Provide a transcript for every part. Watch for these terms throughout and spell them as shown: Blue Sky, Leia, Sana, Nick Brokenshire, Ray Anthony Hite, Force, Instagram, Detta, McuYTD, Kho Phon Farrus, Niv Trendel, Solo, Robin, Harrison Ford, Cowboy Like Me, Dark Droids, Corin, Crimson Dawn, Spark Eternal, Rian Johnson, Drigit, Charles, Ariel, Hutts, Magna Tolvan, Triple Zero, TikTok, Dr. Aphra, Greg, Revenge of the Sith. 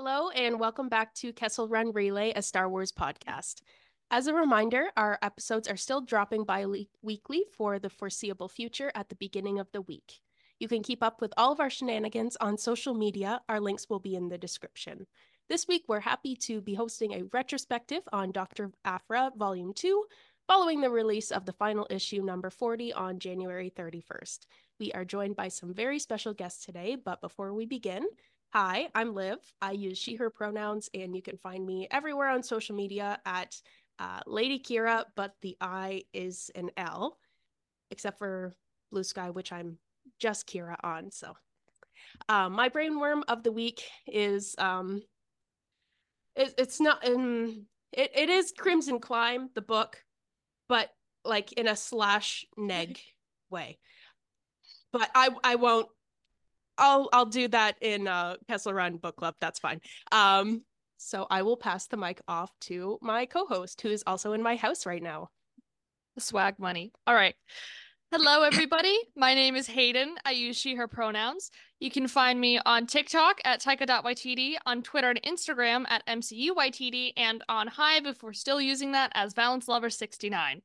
Hello, and welcome back to Kessel Run Relay, a Star Wars podcast. As a reminder, our episodes are still dropping bi-weekly for the foreseeable future at the beginning of the week. You can keep up with all of our shenanigans on social media. Our links will be in the description. This week, we're happy to be hosting a retrospective on Dr. Aphra Volume 2, following the release of the final issue number 40 on January 31st. We are joined by some very special guests today, but before we begin, hi, I'm Liv. I use she, her pronouns, and you can find me everywhere on social media at Lady Kira, but the I is an L, except for Blue Sky, which I'm just Kira on. So my brainworm of the week is, it is Crimson Climb, the book, but like in a slash neg way. But I won't. I'll do that in Kessel Run Book Club. That's fine. So I will pass the mic off to my co-host, who is also in my house right now. Swag money. All right. Hello, everybody. My name is Hayden. I use she, her pronouns. You can find me on TikTok at taika.ytd, on Twitter and Instagram at mcuytd, and on Hive, if we're still using that, as ValanceLover69.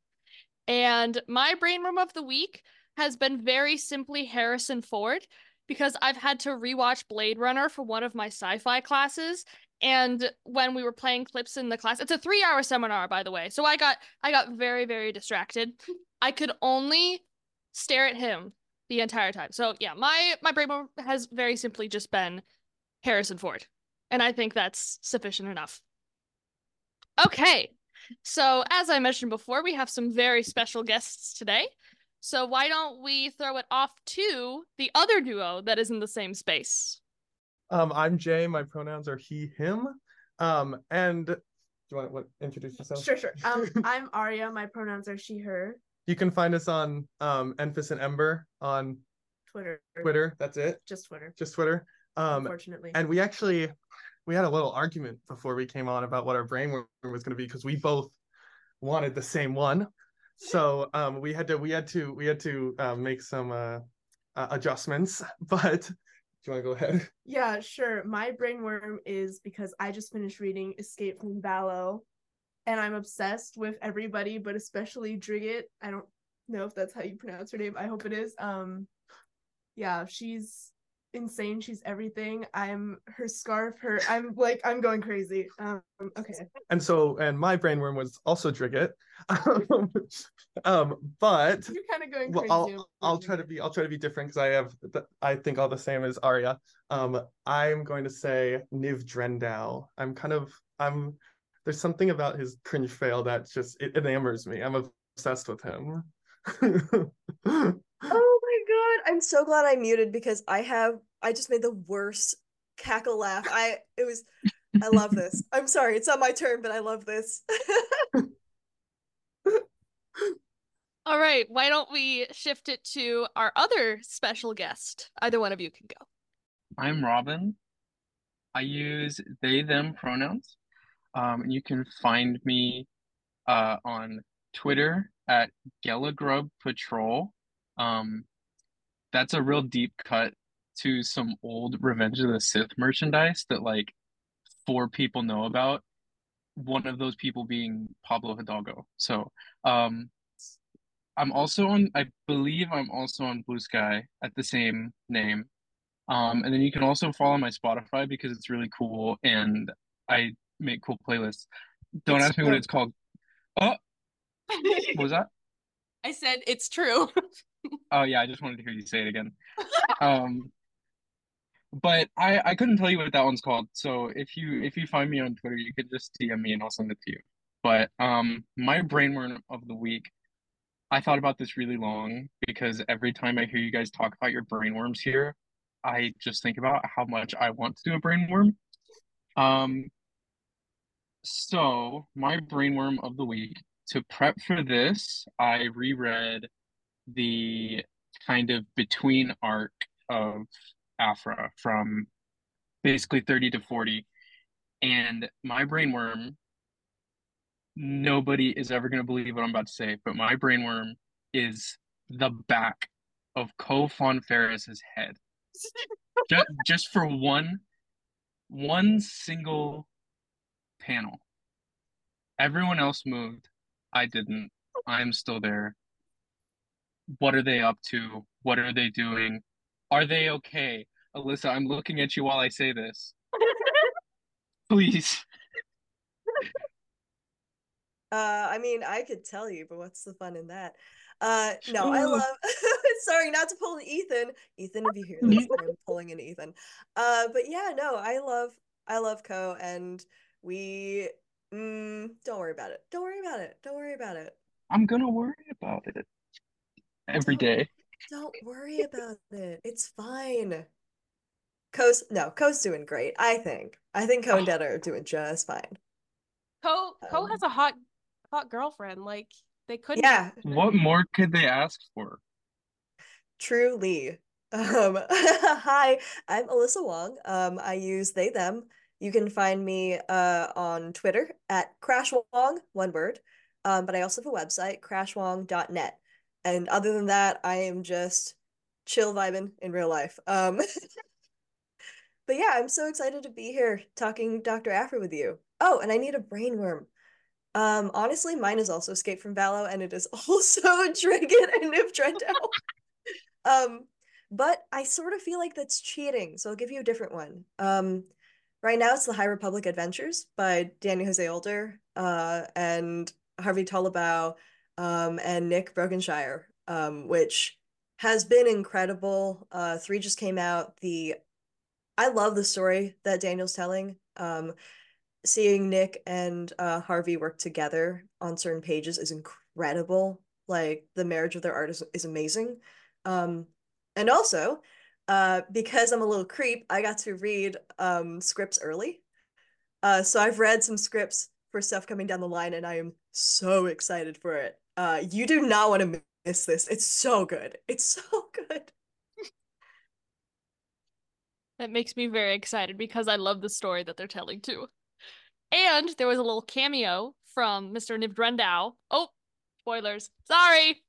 And my brainworm of the week has been very simply Harrison Ford, because I've had to rewatch Blade Runner for one of my sci-fi classes, and when we were playing clips in the class, it's a 3-hour seminar, by the way, so I got very, very distracted. I could only stare at him the entire time. So yeah, my brainworm has very simply just been Harrison Ford, and I think that's sufficient enough. Okay, so as I mentioned before, we have some very special guests today. So why don't we throw it off to the other duo that is in the same space? I'm Jay. My pronouns are he, him. And do you want to introduce yourself? Sure. I'm Aria. My pronouns are she, her. You can find us on Enfys and Ember on Twitter. That's it. Just Twitter. Unfortunately. And we had a little argument before we came on about what our brainworm was going to be, because we both wanted the same one. So we had to make some adjustments, but do you want to go ahead? Yeah, sure. My brainworm is because I just finished reading Escape from Vallo, and I'm obsessed with everybody, but especially Drigit. I don't know if that's how you pronounce her name. I hope it is. Yeah, she's insane. She's everything. I'm her scarf. I'm going crazy. Okay. And my brainworm was also Drigit. But you're kind of going crazy. I'll try to be different, because I think all the same as Aria. I'm going to say Niv Drendow. There's something about his cringe fail that just it enamors me. I'm obsessed with him. Oh my god! I'm so glad I muted, because I just made the worst cackle laugh. I love this. I'm sorry, it's not my turn, but I love this. All right, why don't we shift it to our other special guest? Either one of you can go. I'm Robin. I use they, them pronouns. You can find me on Twitter at Gelagrub Patrol. That's a real deep cut to some old Revenge of the Sith merchandise that like 4 people know about, one of those people being Pablo Hidalgo. So I believe I'm also on Blue Sky at the same name. And then you can also follow my Spotify, because it's really cool and I make cool playlists. Don't ask me what it's called. Oh, what was that? I said it's true. Oh yeah, I just wanted to hear you say it again. But I couldn't tell you what that one's called. So if you find me on Twitter, you could just DM me and I'll send it to you. But my brainworm of the week, I thought about this really long, because every time I hear you guys talk about your brainworms here, I just think about how much I want to do a brainworm. So my brainworm of the week, to prep for this, I reread the kind of between arc of Aphra from basically 30 to 40. And my brainworm, nobody is ever going to believe what I'm about to say, but my brainworm is the back of Kho Phon Farrus's head. Just for one one single panel. Everyone else moved. I didn't. I'm still there. What are they up to? What are they doing? Are they okay? Alyssa, I'm looking at you while I say this. Please. I mean, I could tell you, but what's the fun in that? No, I love... Sorry, not to pull an Ethan. Ethan, if you hear this, I'm pulling an Ethan. But yeah, no, I love Kho, and we... don't worry about it. Don't worry about it. Don't worry about it. I'm gonna worry about it. Every day. Don't worry about it. It's fine. Kho's doing great, I think. I think Kho and Detta are doing just fine. Kho has a hot girlfriend. Like, they couldn't. Yeah. What more could they ask for? Truly. Hi, I'm Alyssa Wong. I use they, them. You can find me on Twitter at CrashWong, one word. But I also have a website, crashwong.net. And other than that, I am just chill vibing in real life. But yeah, I'm so excited to be here talking Dr. Aphra with you. Oh, and I need a brain worm. Honestly, mine is also Escape from Vallo, and it is also Drigit and Niv Trendel. But I sort of feel like that's cheating, so I'll give you a different one. Right now, it's The High Republic Adventures by Daniel Jose Older and Harvey Tolabau and Nick Brokenshire, which has been incredible. 3 just came out. I love the story that Daniel's telling. Seeing Nick and Harvey work together on certain pages is incredible. Like, the marriage of their art is amazing. And also, because I'm a little creep, I got to read scripts early. So I've read some scripts for stuff coming down the line, and I am so excited for it. You do not want to miss this. It's so good. It's so good. That makes me very excited because I love the story that they're telling too. And there was a little cameo from Mr. Niv Trendel. Oh, spoilers. Sorry.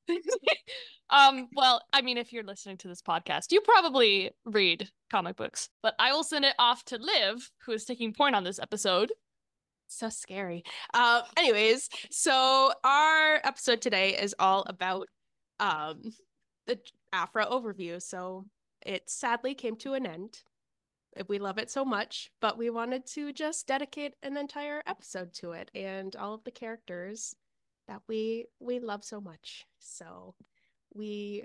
Well, I mean, if you're listening to this podcast, you probably read comic books, but I will send it off to Liv, who is taking point on this episode. So scary. Anyways, so our episode today is all about the Aphra overview. So it sadly came to an end. We love it so much, but we wanted to just dedicate an entire episode to it and all of the characters that we love so much. So we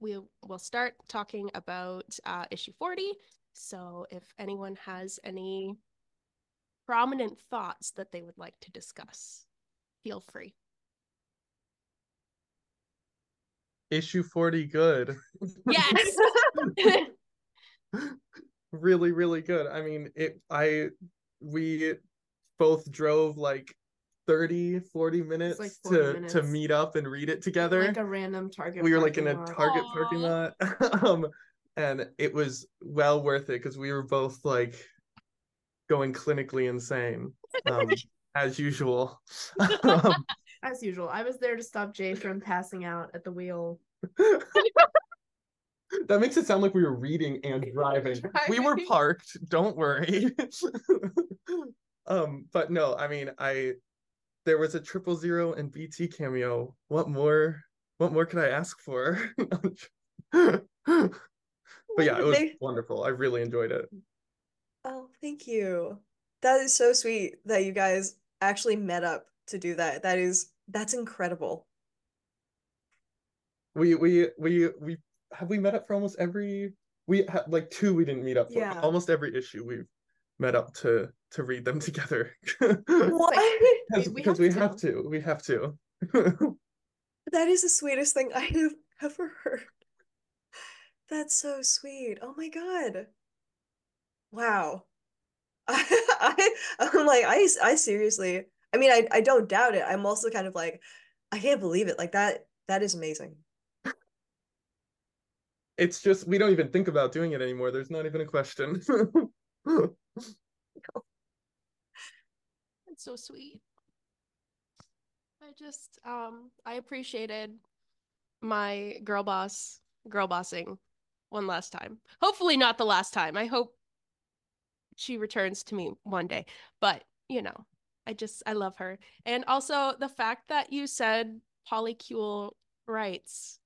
will start talking about issue 40. So if anyone has any prominent thoughts that they would like to discuss, feel free. Issue 40 good. Yes. Really, really good. I mean, we both drove like 40 minutes, like 40 minutes to meet up and read it together. Like a random Target. We were like in a Target parking lot. And it was well worth it because we were both like going clinically insane. As usual. As usual. I was there to stop Jay from passing out at the wheel. That makes it sound like we were reading and driving. We were parked, don't worry. But no, I mean, there was a Triple Zero and BT cameo. What more could I ask for? But yeah, it was wonderful. I really enjoyed it. Oh, thank you. That is so sweet that you guys actually met up to do that. That's incredible. We have we met up for almost every, we had like 2 we didn't meet up for. Yeah. Almost every issue we've met up to read them together. What? Because we have to. That is the sweetest thing I have ever heard. That's so sweet. Oh my god. Wow. I'm like, I seriously, I mean, I don't doubt it. I'm also kind of like, I can't believe it. Like, that is amazing. It's just, we don't even think about doing it anymore. There's not even a question. That's so sweet. I just, I appreciated my girl bossing one last time. Hopefully not the last time. I hope she returns to me one day. But, you know, I love her. And also the fact that you said polycule rights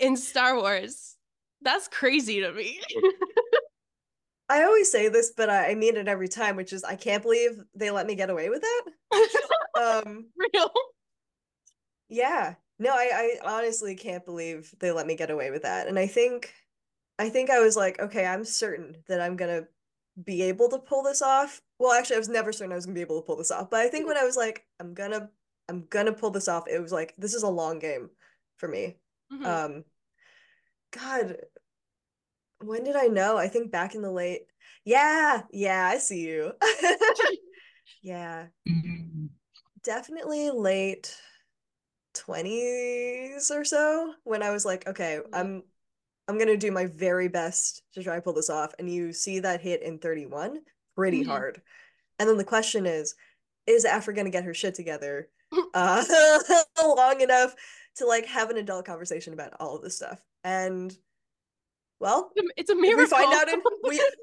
in Star Wars, that's crazy to me. I always say this, but I mean it every time, which is I can't believe they let me get away with that. Real? Yeah. No, I honestly can't believe they let me get away with that. And I think I was like, okay, I'm certain that I'm going to be able to pull this off. Well, actually, I was never certain I was going to be able to pull this off. But I think when I was like, I'm going to pull this off, it was like, this is a long game for me. Mm-hmm. God, when did I know? I think back in the late. Yeah, I see you. Yeah. Mm-hmm. Definitely late 20s or so, when I was like, okay, I'm going to do my very best to try to pull this off. And you see that hit in 31 pretty mm-hmm. hard. And then the question is Aphra going to get her shit together long enough to like have an adult conversation about all of this stuff? And well, it's a miracle.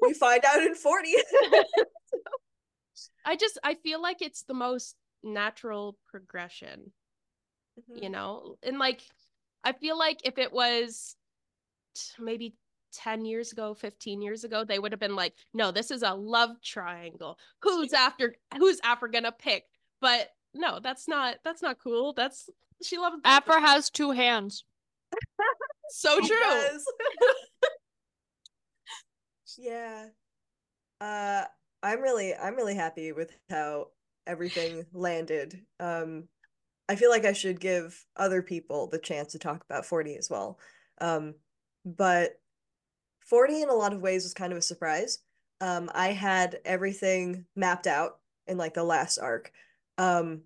We find out in 40. I feel like it's the most natural progression, mm-hmm. you know? And like, I feel like if it was maybe 10 years ago, 15 years ago, they would have been like, no, this is a love triangle. Who's Aphra gonna pick? But no, that's not cool. She loves Aphra has two hands. So true. Yeah. I'm really happy with how everything landed. I feel like I should give other people the chance to talk about 40 as well. But 40 in a lot of ways was kind of a surprise. I had everything mapped out in like the last arc. And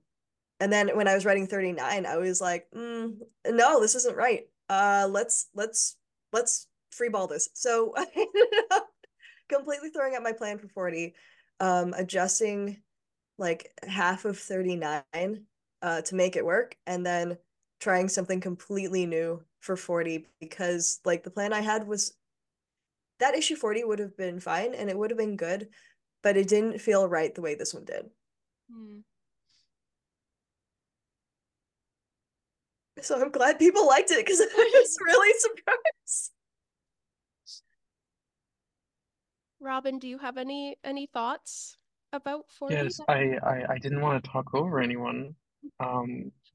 then when I was writing 39, I was like, no, this isn't right. Let's freeball this. So I ended up completely throwing out my plan for 40, adjusting like half of 39 to make it work, and then trying something completely new for 40, because like the plan I had was that issue 40 would have been fine and it would have been good, but it didn't feel right the way this one did. So I'm glad people liked it, because I was really surprised. Robin, do you have any thoughts about 40? Yes, I didn't want to talk over anyone.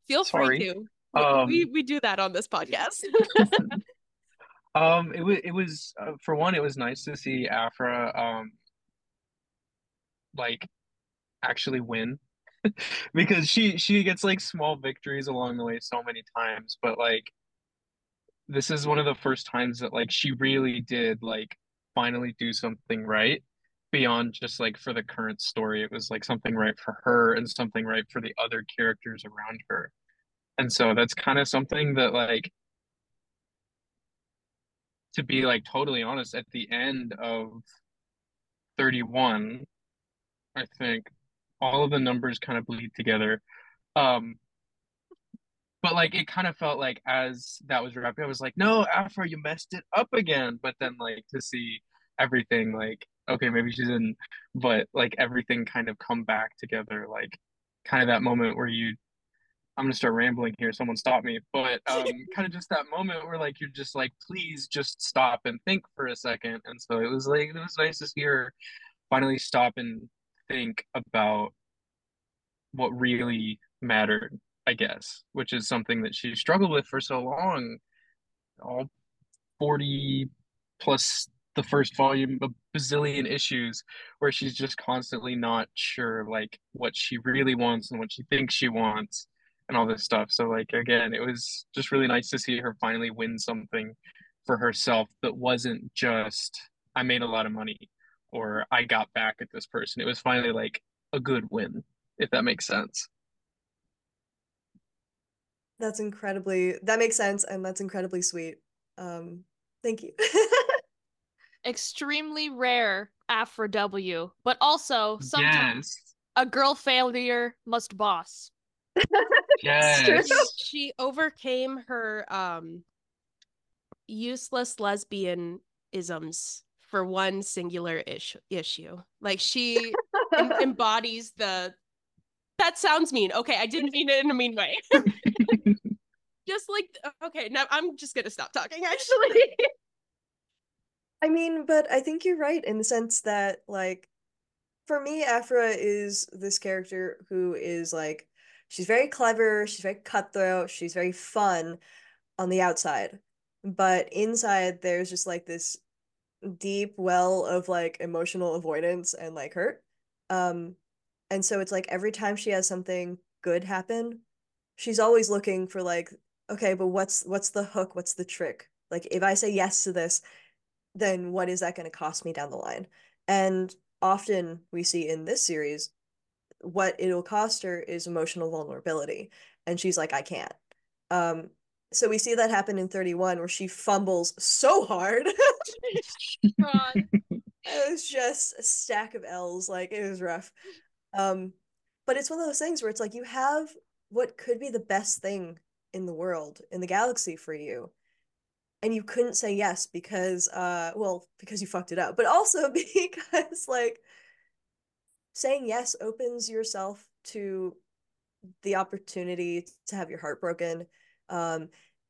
Feel sorry. Free to. We do that on this podcast. It was for one, it was nice to see Aphra like actually win, because she gets like small victories along the way so many times, but like this is one of the first times that like she really did like finally do something right beyond just like for the current story. It was like something right for her and something right for the other characters around her. And so that's kind of something that, like, to be, like, totally honest, at the end of 31, I think all of the numbers kind of bleed together. But, like, it kind of felt like as that was wrapping, I was like, no, Aphra, you messed it up again. But then, like, to see everything, like, okay, maybe she didn't, but, like, everything kind of come back together. Like, kind of that moment where you... I'm going to start rambling here. Someone stop me. But kind of just that moment where like, you're just like, please just stop and think for a second. And so it was like, it was nice to see her finally stop and think about what really mattered, I guess, which is something that she struggled with for so long, all 40 plus the first volume, a bazillion issues where she's just constantly not sure like what she really wants and what she thinks she wants. And all this stuff. So like, again, it was just really nice to see her finally win something for herself that wasn't just, I made a lot of money or I got back at this person. It was finally like a good win, if that makes sense. That makes sense. And that's incredibly sweet. Thank you. Extremely rare Aphra W, but also sometimes a girl failure must boss. Yes. She overcame her useless lesbian isms for one singular issue. Like she embodies the, that sounds mean. Okay, I didn't mean it in a mean way. Just like, okay, now I'm just going to stop talking, actually. I mean, but I think you're right in the sense that, like, for me, Aphra is this character who is, like, she's very clever, she's very cutthroat, she's very fun on the outside. But inside, there's just, like, this deep well of, like, emotional avoidance and, like, hurt. And so it's, like, every time she has something good happen, she's always looking for, like, okay, but what's the hook? What's the trick? Like, if I say yes to this, then what is that going to cost me down the line? And often we see in this series, what it'll cost her is emotional vulnerability. And she's like, I can't. So we see that happen in 31, where she fumbles so hard. God. It was just a stack of L's. Like, it was rough. But it's one of those things where it's like, you have what could be the best thing in the world, in the galaxy for you. And you couldn't say yes because, because you fucked it up, but also because, like, saying yes opens yourself to the opportunity to have your heart broken.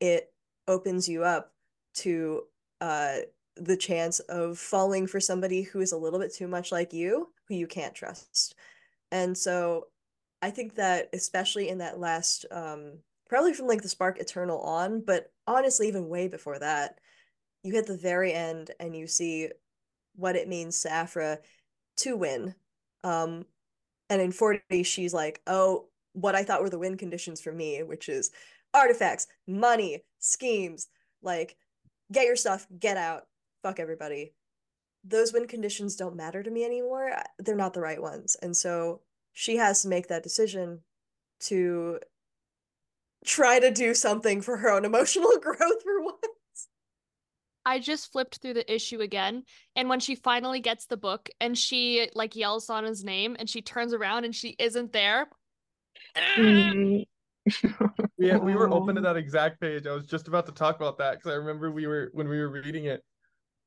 It opens you up to the chance of falling for somebody who is a little bit too much like you, who you can't trust. And so I think that especially in that last, probably from like the Spark Eternal on, but honestly even way before that, you hit the very end and you see what it means to Aphra to win. And in 40, she's like, oh, what I thought were the win conditions for me, which is artifacts, money, schemes, like get your stuff, get out, fuck everybody. Those win conditions don't matter to me anymore. They're not the right ones. And so she has to make that decision to try to do something for her own emotional growth for once. I just flipped through the issue again, and when she finally gets the book and she like yells on his name and she turns around and she isn't there. Yeah, we were open to that exact page. I was just about to talk about that because I remember when we were reading it,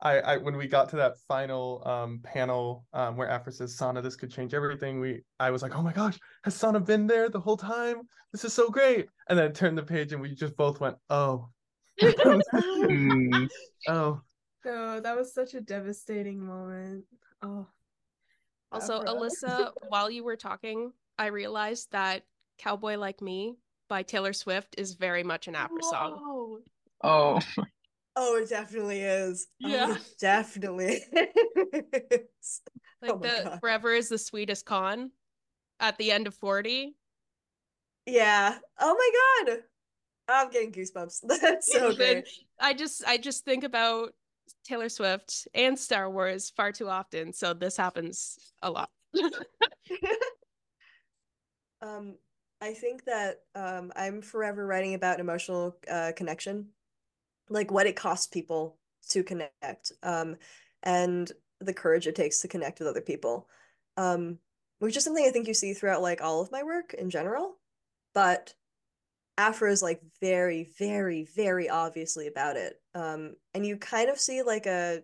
I when we got to that final panel where Aphra says, Sana, this could change everything, I was like, oh my gosh, has Sana been there the whole time? This is so great. And then I turned the page and we just both went, oh. Oh. So that was such a devastating moment. Oh. Also, Alyssa, while you were talking, I realized that Cowboy Like Me by Taylor Swift is very much an Aphra song. Oh, it definitely is. Yeah. Oh, it definitely is. Like, Forever is the Sweetest Con at the end of 40. Yeah. Oh my God. I'm getting goosebumps. That's so good. I just think about Taylor Swift and Star Wars far too often, so this happens a lot. I think that I'm forever writing about emotional connection, like what it costs people to connect, and the courage it takes to connect with other people, which is something I think you see throughout like all of my work in general, but Aphra is like very, very, very obviously about it. And you kind of see like a,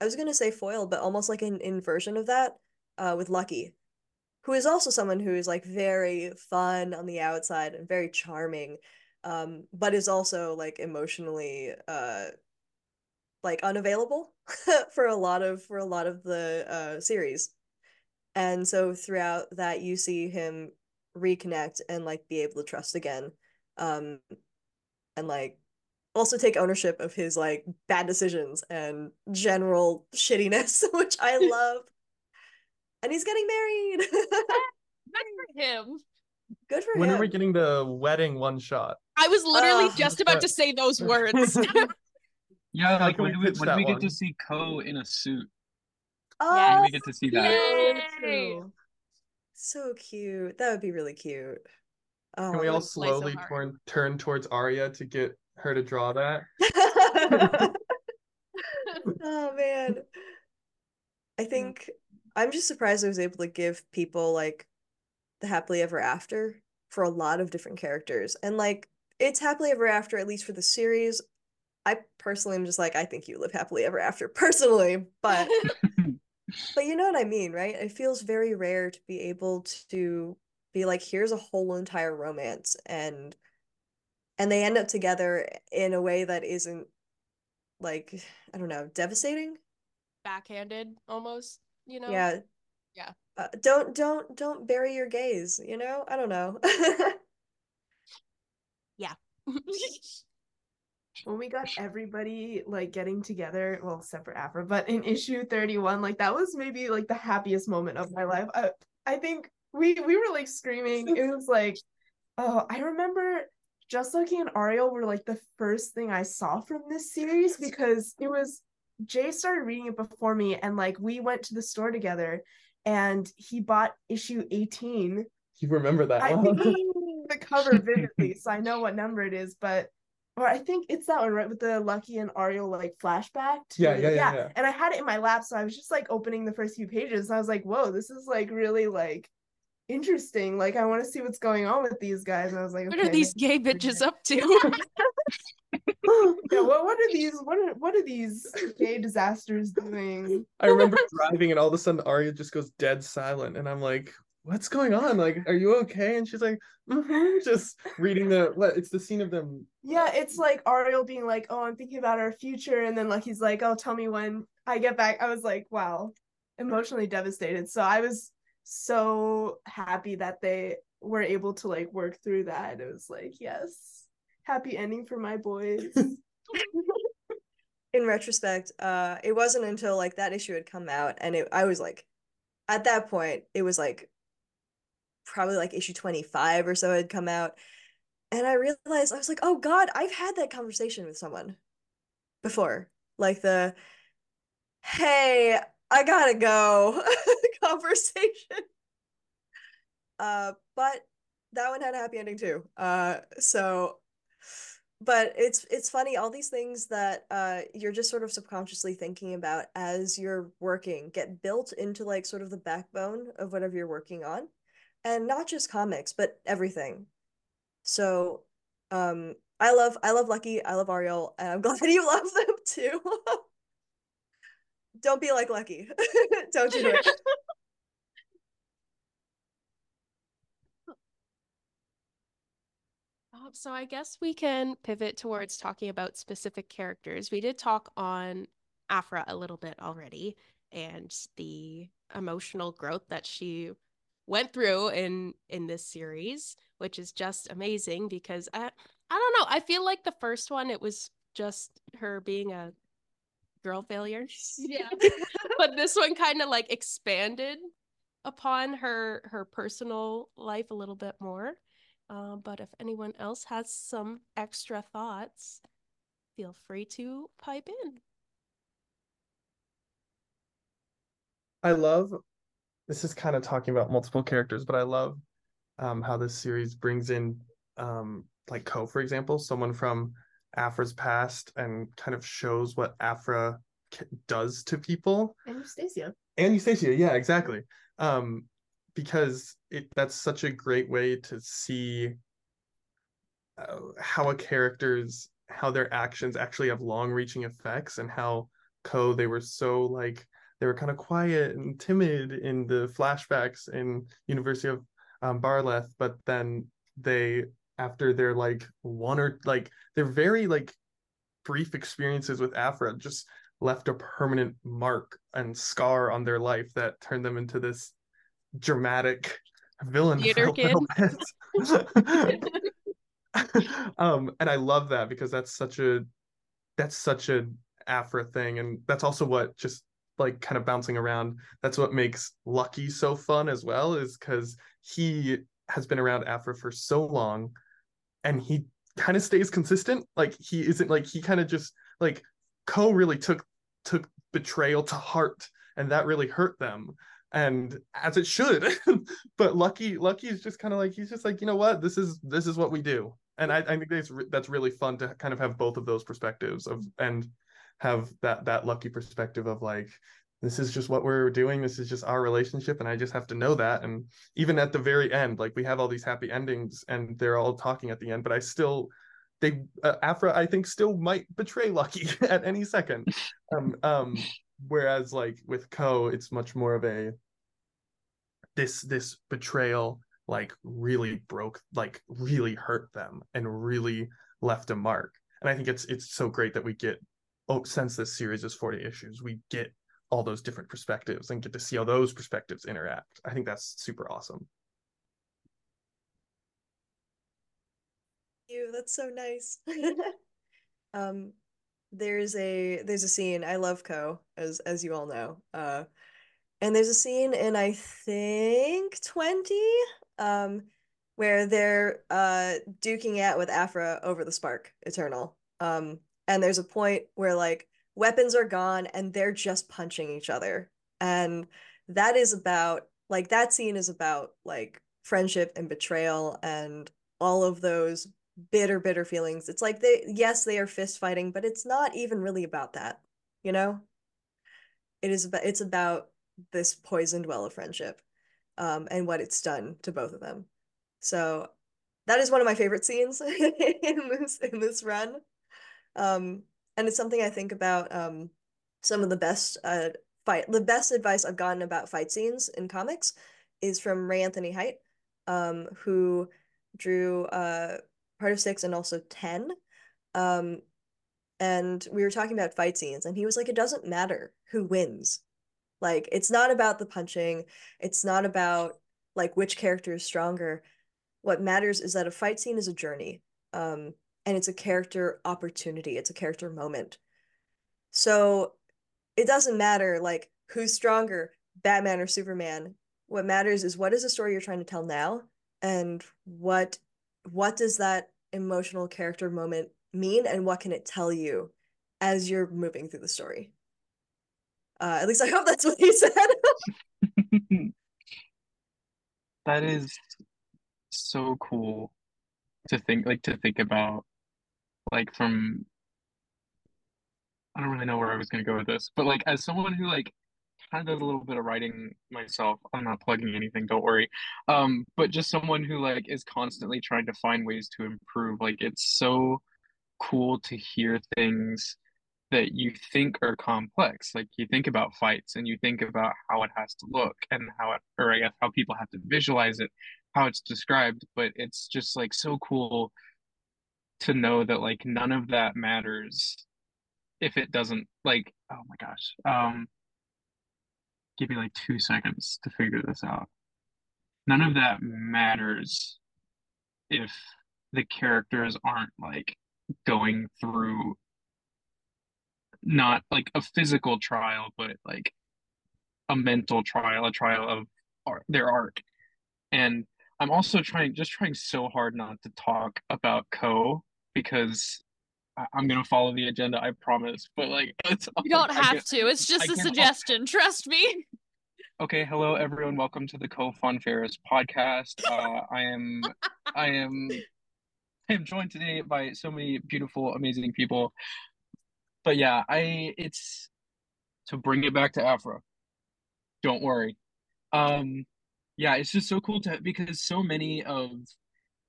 I was going to say foil, but almost like an inversion of that with Lucky, who is also someone who is like very fun on the outside and very charming, but is also like emotionally like unavailable for a lot of the series. And so throughout that, you see him reconnect and like be able to trust again. And like also take ownership of his like bad decisions and general shittiness, which I love. And he's getting married. Good for him. Good for him. When are we getting the wedding one shot? I was literally just about to say those words. Yeah, like when we get to see Kho in a suit. Oh, yeah, we get to see that. Yay. So cute. That would be really cute. Can we all slowly turn towards Arya to get her to draw that? Oh man. I think I'm just surprised I was able to give people like the happily ever after for a lot of different characters. And like it's happily ever after, at least for the series, I personally am just like, I think you live happily ever after personally, but but you know what I mean, right? It feels very rare to be able to be like, here's a whole entire romance, and they end up together in a way that isn't like, I don't know, devastating, backhanded almost, you know? Yeah. Don't bury your gaze, you know? I don't know. Yeah. When we got everybody like getting together, well, except for Aphra, but in issue 31, like that was maybe like the happiest moment of my life. I think we were like screaming. It was like, oh, I remember Just Lucky and Ariel were like the first thing I saw from this series, because it was Jay started reading it before me, and like we went to the store together and he bought issue 18. You remember that? I think the cover vividly, so I know what number it is, but or I think it's that one, right, with the Lucky and Ariel like flashback. Yeah. And I had it in my lap, so I was just like opening the first few pages, and I was like, whoa, this is like really like interesting. Like, I want to see what's going on with these guys. And I was like, okay, what are these gay bitches up to? Yeah, what are these gay disasters doing? I remember driving, and all of a sudden Ariel just goes dead silent, and I'm like, what's going on? Like, are you okay? And she's like, mm-hmm, just reading it's the scene of them. Yeah, it's like Ariel being like, oh, I'm thinking about our future. And then like, he's like, oh, tell me when I get back. I was like, wow, emotionally devastated. So I was so happy that they were able to like work through that. It was like, yes, happy ending for my boys. In retrospect, it wasn't until like that issue had come out, and I was like, at that point, it was like, probably like issue 25 or so had come out, and I realized, I was like, oh god, I've had that conversation with someone before, like the hey, I gotta go conversation, but that one had a happy ending too, so but it's funny, all these things that you're just sort of subconsciously thinking about as you're working get built into like sort of the backbone of whatever you're working on. And not just comics, but everything. So, I love Lucky, I love Ariel, and I'm glad you love them too. Don't be like Lucky. Don't you do it. So I guess we can pivot towards talking about specific characters. We did talk on Aphra a little bit already, and the emotional growth that she went through in this series, which is just amazing, because I don't know, I feel like the first one it was just her being a girl failure, yeah. But this one kind of like expanded upon her personal life a little bit more, but if anyone else has some extra thoughts, feel free to pipe in. I love, this is kind of talking about multiple characters, but I love how this series brings in like Kho, for example, someone from Aphra's past, and kind of shows what Aphra does to people. And Eustacia. Yeah, exactly. Because that's such a great way to see how their actions actually have long-reaching effects, and how Kho, they were so like, they were kind of quiet and timid in the flashbacks in University of Barleth, but then they, after their like one or like their very like brief experiences with Aphra, just left a permanent mark and scar on their life that turned them into this dramatic villain. Theater kid. And I love that, because that's such a Aphra thing, and that's also what just like kind of bouncing around, that's what makes Lucky so fun as well, is because he has been around Aphra for so long, and he kind of stays consistent. Like, he isn't like, he kind of just like, Kho really took betrayal to heart, and that really hurt them, and as it should. But Lucky is just kind of like, he's just like, you know what, this is what we do. And I think that's really fun to kind of have both of those perspectives of, and have that Lucky perspective of like, this is just what we're doing, this is just our relationship, and I just have to know that. And even at the very end, like, we have all these happy endings and they're all talking at the end, but I still Aphra, I think, still might betray Lucky at any second. Whereas like with Kho, it's much more of a this betrayal like really broke, like really hurt them and really left a mark. And I think it's so great that we get, since this series is 40 issues, we get all those different perspectives and get to see how those perspectives interact. I think that's super awesome. You, that's so nice. There's a scene, I love Kho, as you all know, and there's a scene in I think 20 where they're duking out with Aphra over the Spark Eternal, and there's a point where like weapons are gone and they're just punching each other, and that is about like, that scene is about like friendship and betrayal and all of those bitter feelings. It's like they are fist fighting, but it's not even really about that, you know. It's about this poisoned well of friendship, and what it's done to both of them. So that is one of my favorite scenes in this run, and it's something I think about. Some of the best advice I've gotten about fight scenes in comics is from Ray Anthony Hite, who drew part of 6 and also 10, and we were talking about fight scenes, and he was like, it doesn't matter who wins. Like, it's not about the punching, it's not about like which character is stronger. What matters is that a fight scene is a journey, and it's a character opportunity, it's a character moment. So it doesn't matter like who's stronger, Batman or Superman. What matters is, what is the story you're trying to tell now, and what does that emotional character moment mean, and what can it tell you as you're moving through the story? At least I hope that's what he said. That is so cool to think about, like, from, I don't really know where I was going to go with this, but like, as someone who like kind of does a little bit of writing myself, I'm not plugging anything, don't worry, but just someone who like is constantly trying to find ways to improve, like, it's so cool to hear things that you think are complex. Like, you think about fights and you think about how it has to look and how people have to visualize it, how it's described, but it's just like so cool to know that like none of that matters if it doesn't, like, oh my gosh, give me like 2 seconds to figure this out. None of that matters if the characters aren't like going through, not like a physical trial, but like a mental trial, a trial of their arc. And I'm also trying so hard not to talk about Kho, because I'm gonna follow the agenda, I promise. But like, you don't have to. It's just a suggestion. Trust me. Okay, hello everyone. Welcome to the Kho Phon Farrus podcast. I am joined today by so many beautiful, amazing people. But yeah, it's to bring it back to Aphra. Don't worry. Yeah, it's just so cool because so many of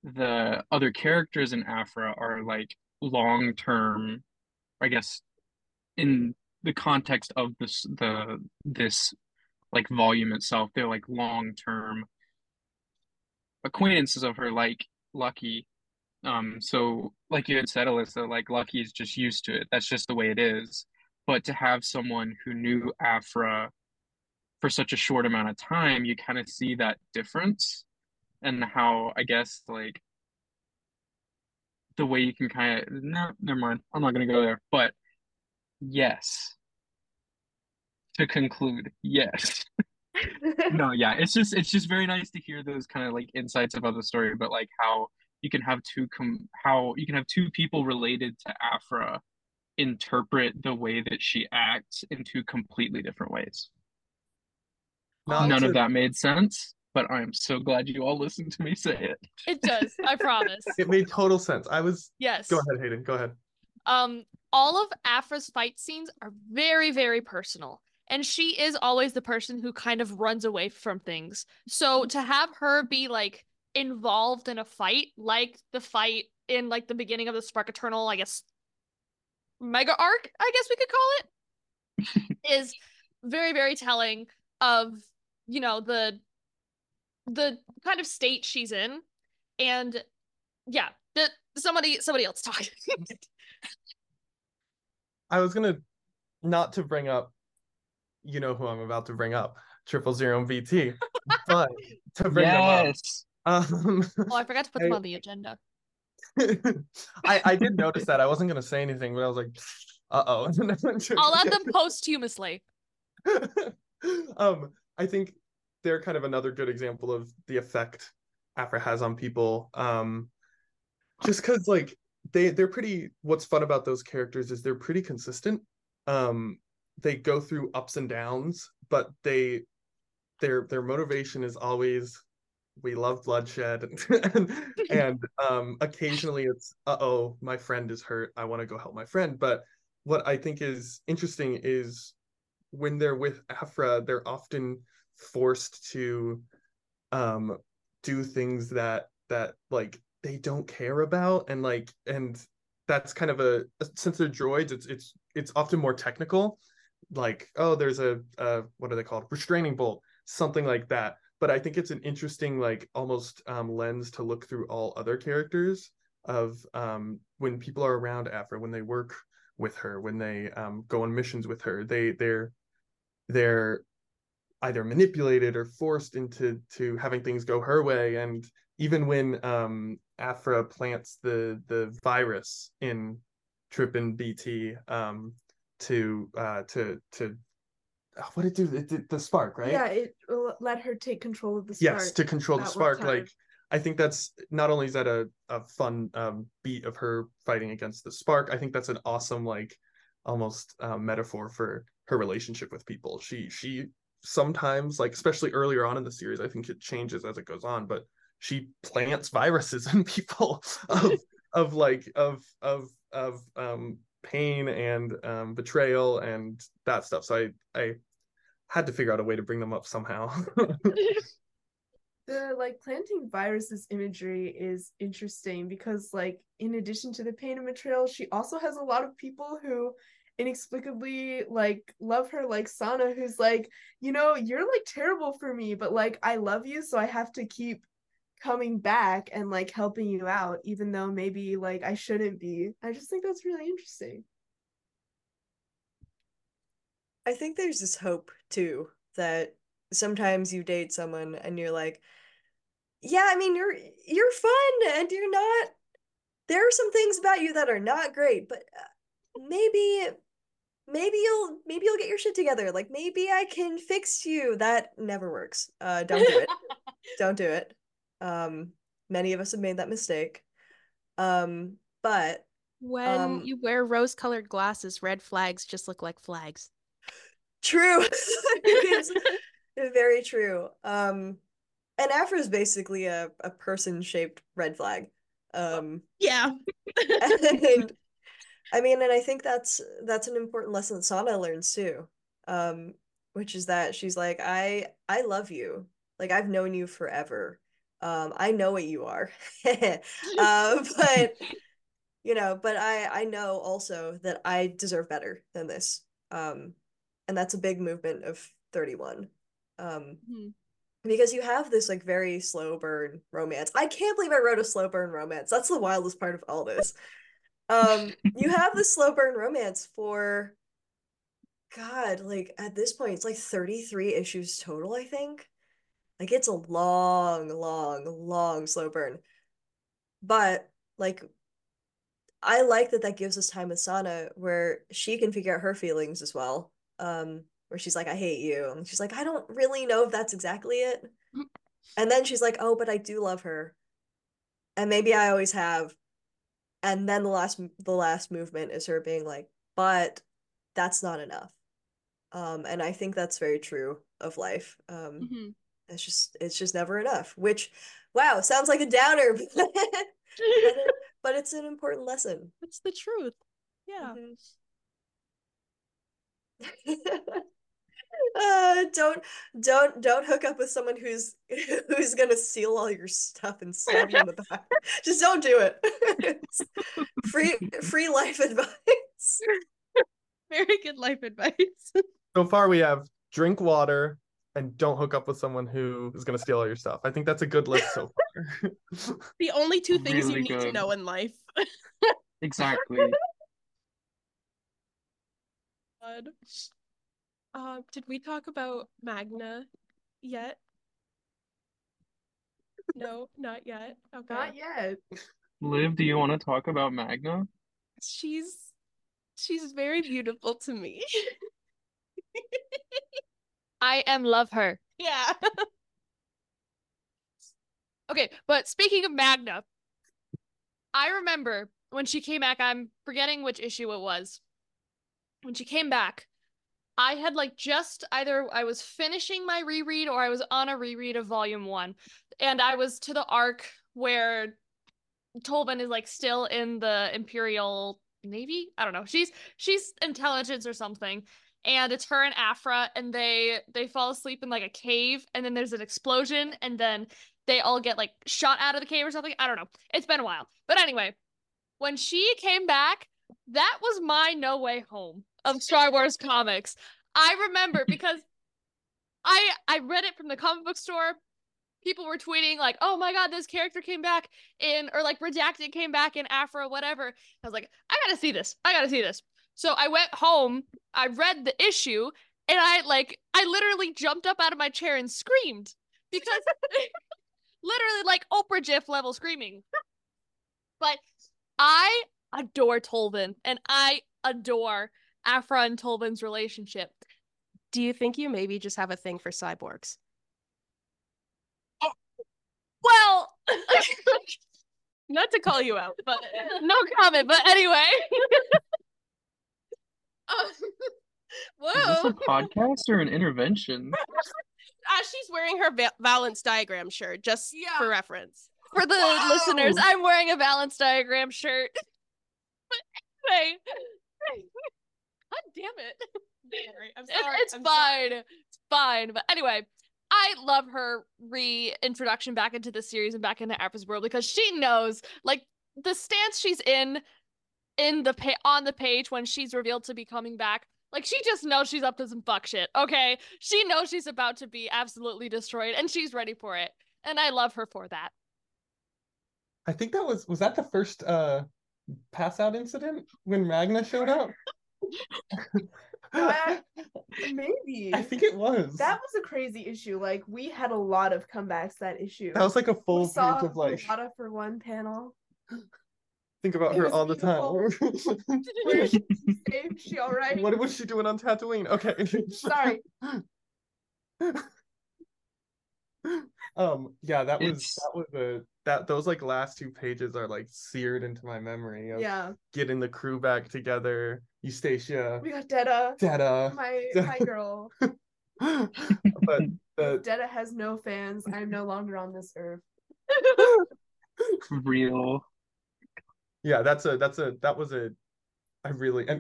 the other characters in Aphra are like long-term, I guess, in the context of this like volume itself, they're like long-term acquaintances of her, like Lucky. So like you had said, Alyssa, like Lucky is just used to it, that's just the way it is. But to have someone who knew Aphra for such a short amount of time, you kind of see that difference, and how, I guess, like the way you can kind of, no, never mind, I'm not going to go there. But yes, to conclude, yes. No, yeah, it's just very nice to hear those kind of like insights about the story, but like how you can have two people related to Aphra interpret the way that she acts in two completely different ways. None of that made sense, but I'm so glad you all listened to me say it. It does, I promise. It made total sense. Yes. Go ahead, Hayden, go ahead. All of Aphra's fight scenes are very, very personal. And she is always the person who kind of runs away from things. So to have her be like involved in a fight, like the fight in like the beginning of the Spark Eternal, I guess, mega arc, I guess we could call it, is very, very telling of, you know, the kind of state she's in. And yeah, somebody else talking. I was gonna, not to bring up, you know who I'm about to bring up, Triple Zero and BT, but to bring them up. Oh, I forgot to put them on the agenda. I did notice that. I wasn't gonna say anything, but I was like, I'll add them posthumously. I think they're kind of another good example of the effect Aphra has on people. Just because, like, they're pretty, what's fun about those characters is they're pretty consistent. They go through ups and downs, but their motivation is always, we love bloodshed, and occasionally it's, my friend is hurt, I want to go help my friend. But what I think is interesting is when they're with Aphra, they're often forced to do things that like they don't care about, and that's kind of a, since they're droids, it's often more technical, like, there's a what are they called, restraining bolt, something like that. But I think it's an interesting, like, almost lens to look through all other characters of when people are around Aphra, when they work with her, when they go on missions with her, they're either manipulated or forced into having things go her way. And even when Aphra plants the virus in Trip and BT to what did it do? The spark, right? Yeah, it let her take control of the spark. Yes, to control the spark. Like, I think that's, not only is that a fun beat of her fighting against the spark, I think that's an awesome, like, almost metaphor for her relationship with people. She sometimes, like, especially earlier on in the series, I think it changes as it goes on, but she plants viruses in people of pain and betrayal and that stuff. So I had to figure out a way to bring them up somehow. The, like, planting viruses imagery is interesting because, like, in addition to the pain and betrayal, she also has a lot of people who inexplicably, like, love her, like Sana, who's like, you know, you're, like, terrible for me, but, like, I love you, so I have to keep coming back and, like, helping you out, even though maybe, like, I shouldn't be. I just think that's really interesting. I think there's this hope too that sometimes you date someone and you're like, yeah, I mean, you're fun and you're not, there are some things about you that are not great, but maybe you'll get your shit together. Like, maybe I can fix you. That never works. Don't do it. Don't do it. Many of us have made that mistake. But when you wear rose-colored glasses, red flags just look like flags. True. Very true. And Aphra is basically a person-shaped red flag. Yeah. And, I mean, and I think that's an important lesson that Sana learns too, which is that she's like, I love you. Like, I've known you forever. I know what you are. But, you know, but I know also that I deserve better than this. And that's a big movement of 31. Because you have this, like, very slow burn romance. I can't believe I wrote a slow burn romance. That's the wildest part of all this. You have the slow burn romance for, God, like, at this point it's like 33 issues total, I think. Like, it's a long slow burn. But, like, I like that gives us time with Sana where she can figure out her feelings as well. Where she's like, I hate you, and she's like, I don't really know if that's exactly it. And then she's like, oh, but I do love her, and maybe I always have. And then the last movement is her being like, but that's not enough. And I think that's very true of life. It's just never enough, which, wow, sounds like a downer, but it's an important lesson. It's the truth. Yeah. Mm-hmm. Don't hook up with someone who's gonna steal all your stuff and stab you in the back. Just don't do it. free life advice. Very good life advice. So far we have drink water and don't hook up with someone who is gonna steal all your stuff. I think that's a good list so far. The only two things really you need to know in life. Exactly. God. Did we talk about Magna yet? No, not yet. Okay. Not yet. Liv, do you want to talk about Magna? She's very beautiful to me. I am love her. Yeah. Okay, but speaking of Magna, I remember when she came back, I'm forgetting which issue it was. When she came back, I had I was finishing my reread or I was on a reread of volume 1, and I was to the arc where Tolvan is still in the Imperial Navy. I don't know. She's intelligence or something, and it's her and Aphra, and they fall asleep in a cave, and then there's an explosion, and then they all get shot out of the cave or something. I don't know. It's been a while, but anyway, when she came back, that was my No Way Home of Star Wars comics. I remember because I read it from the comic book store. People were tweeting oh my god, this character came back in, or Redacted came back in Aphra, whatever. I was I gotta see this. So I went home, I read the issue, and I literally jumped up out of my chair and screamed. Because literally Oprah GIF level screaming. But I adore Tolvan, and I adore Aphra and Tolvan's relationship. Do you think you maybe just have a thing for cyborgs? Well, not to call you out, but no comment. But anyway, whoa! Is this a podcast or an intervention? She's wearing her Valance diagram shirt, just for reference. For the listeners, I'm wearing a Valance diagram shirt. But anyway, god damn it! I'm sorry. It's fine. But anyway, I love her reintroduction back into the series and back into Aphra's world, because she knows the stance she's on the page when she's revealed to be coming back. She just knows she's up to some fuck shit. Okay, she knows she's about to be absolutely destroyed, and she's ready for it. And I love her for that. I think that was that the first pass out incident when Magna showed up? Maybe. I think it was. That was a crazy issue. We had a lot of comebacks that issue. That was a full page of Detta for one panel. Think about her all the time. Where is she? Is she all right? What was she doing on Tatooine? Okay. Sorry. Those last two pages are seared into my memory of getting the crew back together. Eustacia, we got Detta, my girl. But Detta has no fans. I'm no longer on this earth. Real. Yeah, and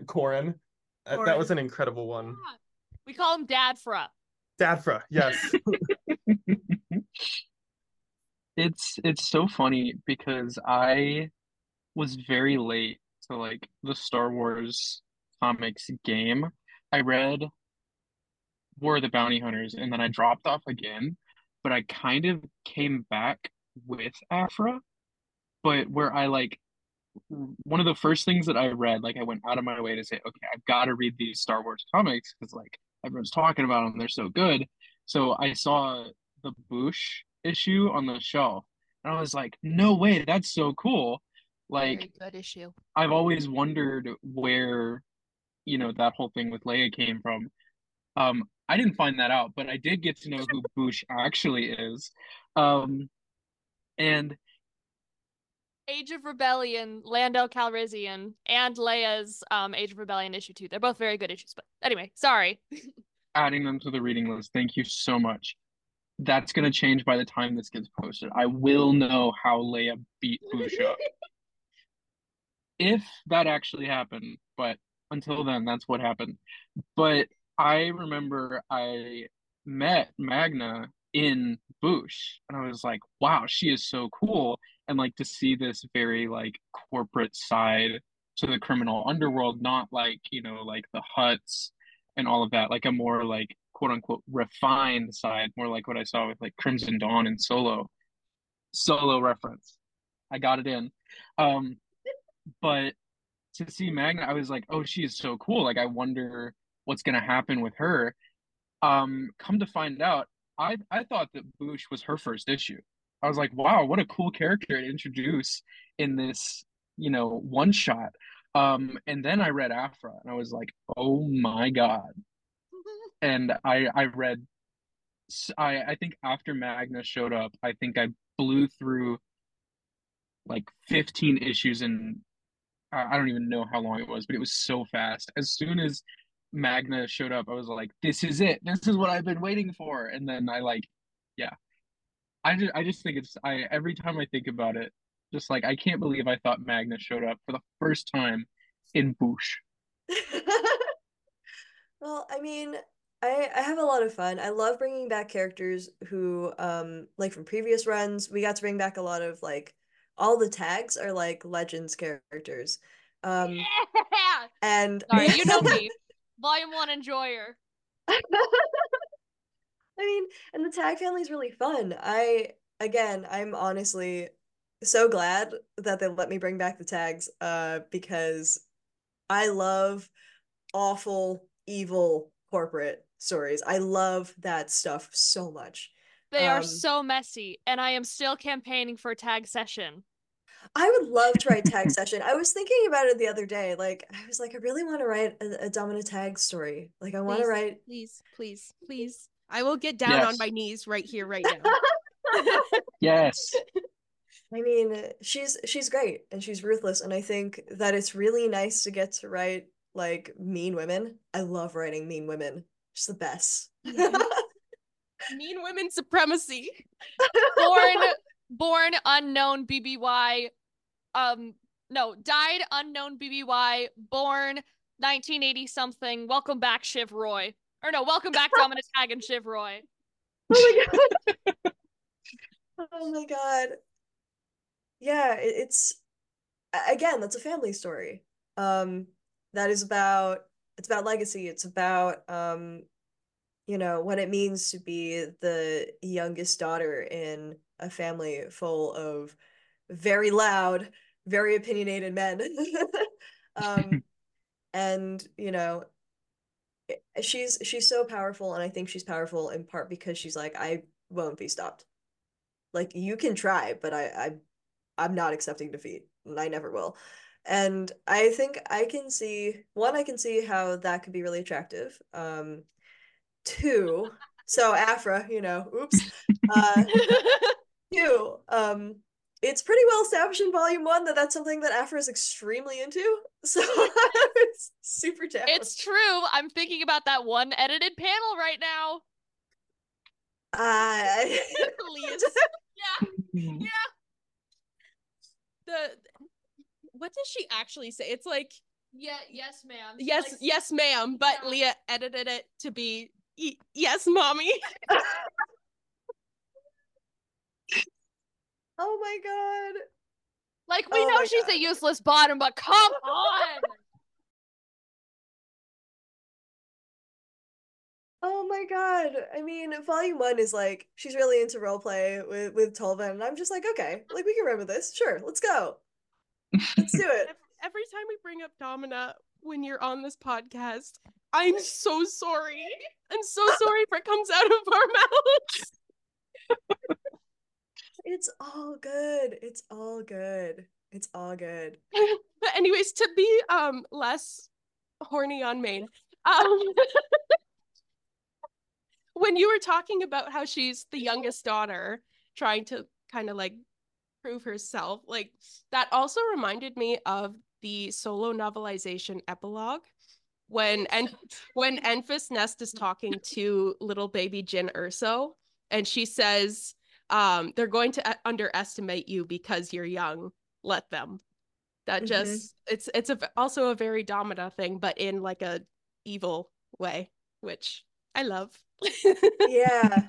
Corin. That was an incredible one. Yeah. We call him Dadfra, yes. It's so funny because I was very late to the Star Wars comics game. I read War of the Bounty Hunters and then I dropped off again, but I kind of came back with Aphra. But where I one of the first things that I read, I went out of my way to say, okay, I've got to read these Star Wars comics because everyone's talking about them, they're so good. So I saw the Boosh issue on the shelf and I was no way, that's so cool. Good issue. I've always wondered where that whole thing with Leia came from. I didn't find that out, but I did get to know who Boosh actually is. And Age of Rebellion, Lando Calrissian, and Leia's Age of Rebellion issue 2. They're both very good issues, but anyway, sorry. Adding them to the reading list. Thank you so much. That's going to change by the time this gets posted. I will know how Leia beat Boosh up. If that actually happened, but until then, that's what happened. But I remember I met Magna in Boosh, and I was like, wow, she is so cool. And like to see this very like corporate side to the criminal underworld, not like, you know, like the Hutts and all of that, like a more like quote unquote refined side, more like what I saw with like Crimson Dawn and Solo. Solo reference, I got it in. But to see Magna, I was like, oh, she is so cool. Like, I wonder what's gonna happen with her. Come to find out, I thought that Boosh was her first issue. I was like, wow, what a cool character to introduce in this, you know, one shot. And then I read Aphra, and I was like, oh my god. And I think after Magna showed up, I think I blew through like 15 issues in, I don't even know how long it was, but it was so fast. As soon as Magna showed up, I was like, this is it. This is what I've been waiting for. And then I like, yeah. I just think it's, every time I think about it, just like, I can't believe I thought Magna showed up for the first time in Boosh. Well, I mean, I have a lot of fun. I love bringing back characters who, like from previous runs, we got to bring back a lot of like, all the tags are like Legends characters. Yeah! And sorry, you know me. Volume 1 enjoyer. I mean, and the Tagge family is really fun. I'm honestly so glad that they let me bring back the Tagges, because I love awful, evil corporate stories. I love that stuff so much. They are so messy, and I am still campaigning for a Tagge session. I would love to write Tagge session. I was thinking about it the other day. Like, I was like, I really want to write a Domina Tagge story. Like, I want to write... Please. I will get down on my knees right here, right now. Yes. I mean, she's great, and she's ruthless, and I think that it's really nice to get to write, like, mean women. I love writing mean women. She's the best. Yeah. Mean women supremacy. Born unknown BBY. No, died unknown BBY. Born 1980 something. Welcome back, Shiv Roy. Or no, welcome back, Domina Tagge and Shiv Roy. Oh my god. Oh my god. Yeah, it's again, that's a family story. That is about, it's about legacy. It's about you know, what it means to be the youngest daughter in a family full of very loud, very opinionated men. And, you know, she's so powerful, and I think she's powerful in part because she's like, I won't be stopped. Like, you can try, but I'm not accepting defeat, and I never will. And I think I can see how that could be really attractive. Two, so Aphra, you know, oops. Two, it's pretty well established in Volume 1 that that's something that Aphra is extremely into. So it's super down. It's true. I'm thinking about that one edited panel right now. Yeah. What does she actually say? It's like, yeah, yes, ma'am. Yes, like, yes, ma'am. But yeah. Leah edited it to be, yes, mommy. Oh my god. Like, we know she's a useless bottom, but come on. Oh my god. I mean, Volume 1 is like, she's really into roleplay with Tolvan, and I'm just like, okay, like, we can remember this. Sure, let's go. Let's do it. Every time we bring up Domina when you're on this podcast, I'm so sorry. I'm so sorry for it comes out of our mouths. It's all good. It's all good. It's all good. But anyways, to be less horny on Maine, when you were talking about how she's the youngest daughter trying to kind of like prove herself, like that also reminded me of the Solo novelization epilogue when Enfys Nest is talking to little baby Jyn Erso, and she says, they're going to underestimate you because you're young. Let them. That just, it's also a very Domina thing, but in like a evil way. which I love. Yeah,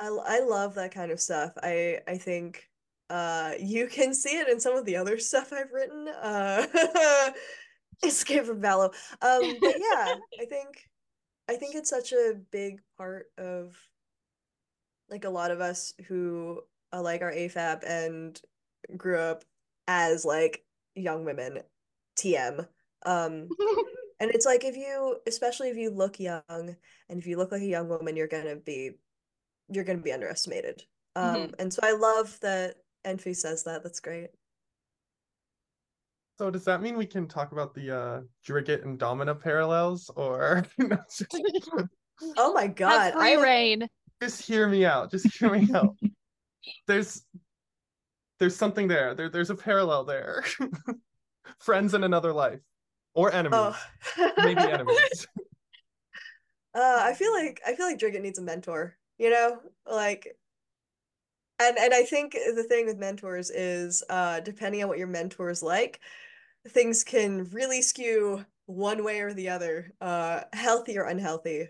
I love that kind of stuff. I think you can see it in some of the other stuff I've written. Escape from Vallo. But yeah, I think it's such a big part of like a lot of us who are like our AFAB and grew up as like young women, TM. And it's like, if you, especially if you look young and if you look like a young woman, you're gonna be underestimated. And so I love that Enfi says that. That's great. So does that mean we can talk about the Drigit and Domina parallels, or? Oh my God! Rain. Just hear me out. There's something there. There's a parallel there. Friends in another life. Or enemies. Oh. Maybe enemies. I feel like Drigit needs a mentor, you know? Like, and I think the thing with mentors is depending on what your mentor is like, things can really skew one way or the other, healthy or unhealthy.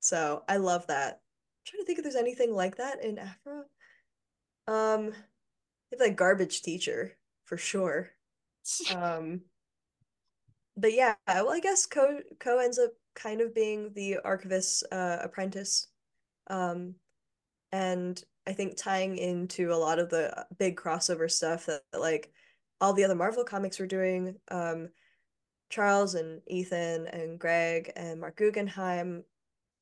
So I love that. I'm trying to think if there's anything like that in Aphra. They have like garbage teacher for sure. But yeah, well, I guess Kho ends up kind of being the archivist's apprentice. And I think tying into a lot of the big crossover stuff that like all the other Marvel comics were doing, Charles and Ethan and Greg and Mark Guggenheim.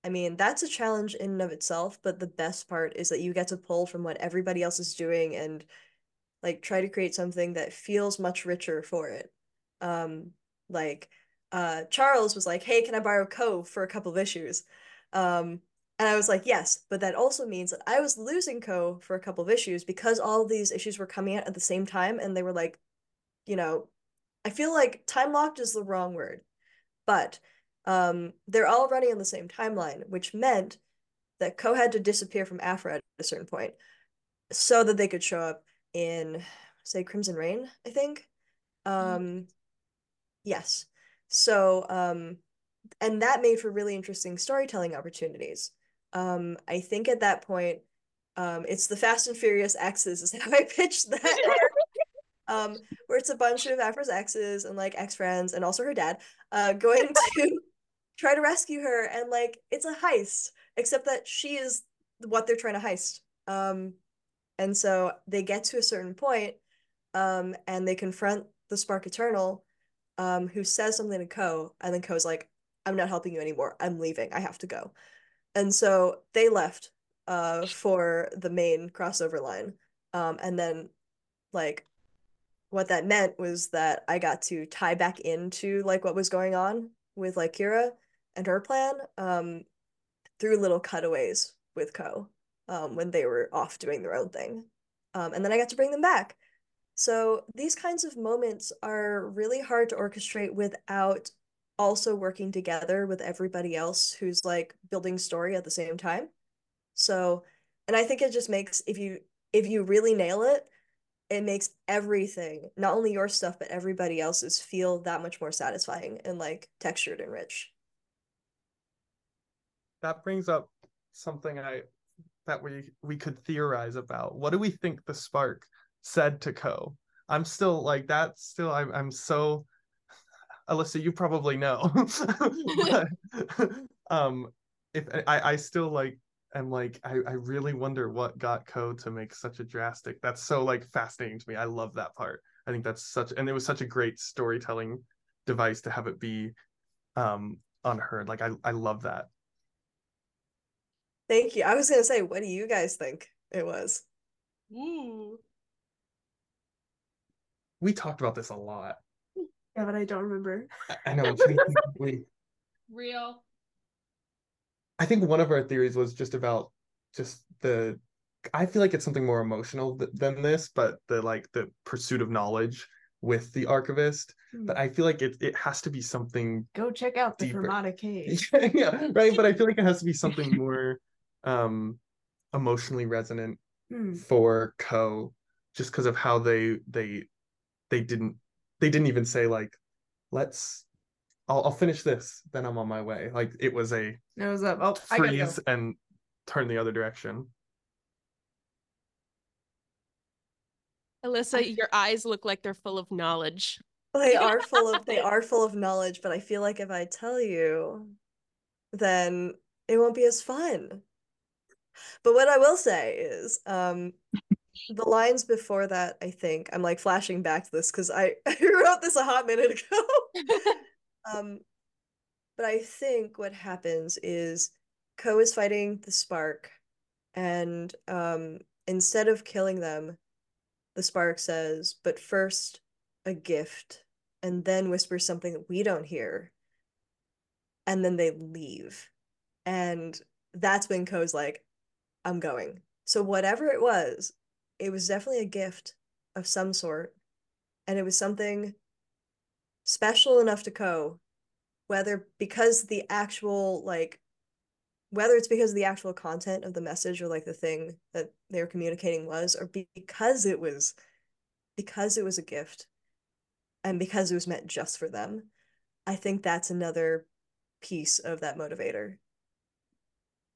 I mean, that's a challenge in and of itself, but the best part is that you get to pull from what everybody else is doing and like try to create something that feels much richer for it. Like Charles was like, hey, can I borrow Kho for a couple of issues? And I was like, yes, but that also means that I was losing Kho for a couple of issues because all of these issues were coming out at the same time, and they were like, you know, I feel like time locked is the wrong word, but they're all running on the same timeline, which meant that Kho had to disappear from Aphra at a certain point so that they could show up in, say, Crimson Reign, I think. Yes. So, and that made for really interesting storytelling opportunities. I think at that point, it's the Fast and Furious X's is how I pitched that, where it's a bunch of Aphra's exes and like ex-friends and also her dad going to try to rescue her, and like it's a heist, except that she is what they're trying to heist. And so they get to a certain point, and they confront the Spark Eternal, who says something to Kho, and then Ko's like, I'm not helping you anymore, I'm leaving, I have to go. And so they left for the main crossover line, and then like what that meant was that I got to tie back into like what was going on with like Kira and her plan through little cutaways with Kho when they were off doing their own thing, and then I got to bring them back. So these kinds of moments are really hard to orchestrate without also working together with everybody else who's like building story at the same time. So, and I think it just makes, if you really nail it, it makes everything, not only your stuff, but everybody else's, feel that much more satisfying and like textured and rich. That brings up something that we could theorize about. What do we think the Spark said to Kho? I'm still like, that's still, I'm so, Alyssa, you probably know. But, if I still like, am like, I really wonder what got Kho to make such a drastic, that's so like fascinating to me. I love that part. I think that's such, and it was such a great storytelling device to have it be on her. Like, I love that. Thank you. I was gonna say, what do you guys think it was? Ooh. We talked about this a lot. Yeah, but I don't remember. I know. Real. I think one of our theories was just about just the, I feel like it's something more emotional than this, but the like the pursuit of knowledge with the archivist. Mm. But I feel like it has to be something. Go check out the Fermata cave. Yeah, right. But I feel like it has to be something more emotionally resonant for Kho, just because of how they didn't even say like, let's I'll finish this, then I'm on my way. Like, it was a freeze and turn the other direction. Alyssa, your eyes look like they're full of knowledge. They are full of knowledge, but I feel like if I tell you, then it won't be as fun. But what I will say is, the lines before that, I think, I'm like flashing back to this because I wrote this a hot minute ago. But I think what happens is Kho is fighting the Spark, and instead of killing them, the Spark says, but first a gift, and then whispers something that we don't hear, and then they leave. And that's when Ko's like, I'm going. So whatever it was definitely a gift of some sort, and it was something special enough to Kho, whether it's because of the actual content of the message or like the thing that they were communicating was, or because it was a gift and because it was meant just for them. I think that's another piece of that motivator.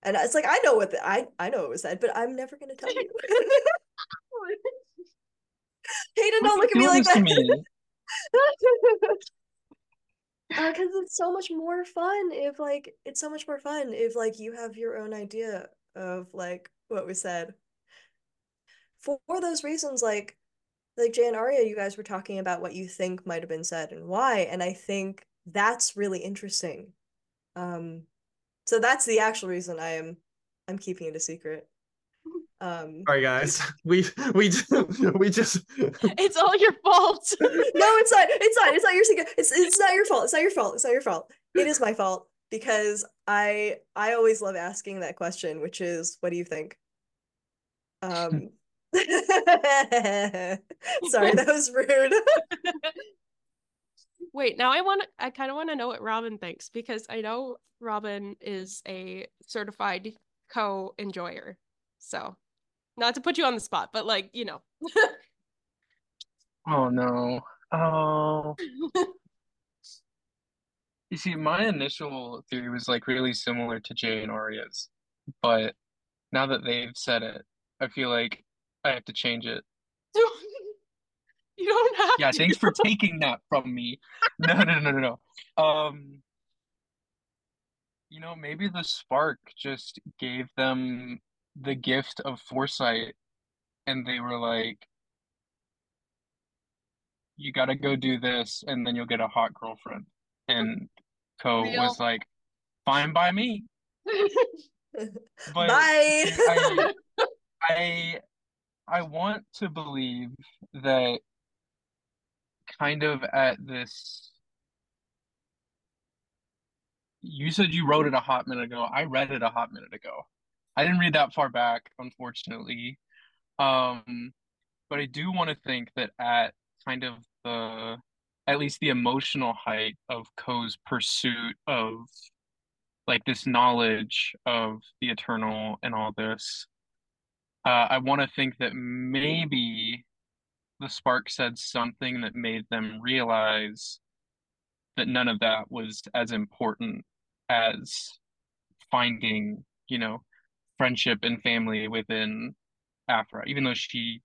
And it's like, I know what I know it was said, but I'm never going to tell you. Hayden, don't look at me like that. Because it's so much more fun if you have your own idea of like what we said. For those reasons, like Jay and Aria, you guys were talking about what you think might have been said and why, and I think that's really interesting. So that's the actual reason I'm keeping it a secret. All right, guys, we just it's all your fault. No, it's not your fault. It is my fault, because I always love asking that question, which is, what do you think? Sorry, that was rude. Wait, now I kind of want to know what Robin thinks, because I know Robin is a certified Kho enjoyer, so. Not to put you on the spot, but like, you know. Oh, no. Oh. You see, my initial theory was like really similar to Jay and Aria's. But now that they've said it, I feel like I have to change it. You don't have to. Yeah, thanks for taking that from me. No. You know, maybe the Spark just gave them the gift of foresight, and they were like, you gotta go do this and then you'll get a hot girlfriend, and Kho was like, fine by me. But bye. I want to believe that kind of at this, you said you wrote it a hot minute ago. I read it a hot minute ago. I didn't read that far back, unfortunately. But I do want to think that at kind of the, at least the emotional height of Ko's pursuit of like this knowledge of the Eternal and all this, I want to think that maybe the Spark said something that made them realize that none of that was as important as finding, you know, friendship and family within Aphra, even though she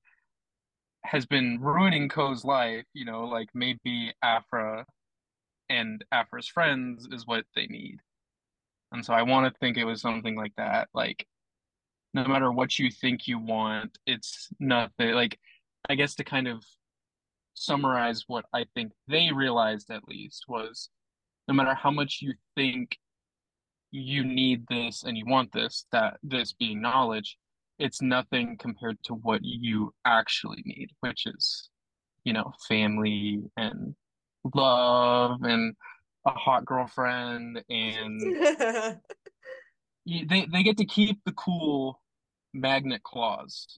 has been ruining Ko's life. You know, like, maybe Aphra and Aphra's friends is what they need. And so I want to think it was something like that, like, no matter what you think you want, it's nothing. Like, I guess to kind of summarize what I think they realized, at least, was no matter how much you think you need this and you want this, that this being knowledge, it's nothing compared to what you actually need, which is, you know, family and love and a hot girlfriend, and they get to keep the cool magnet claws,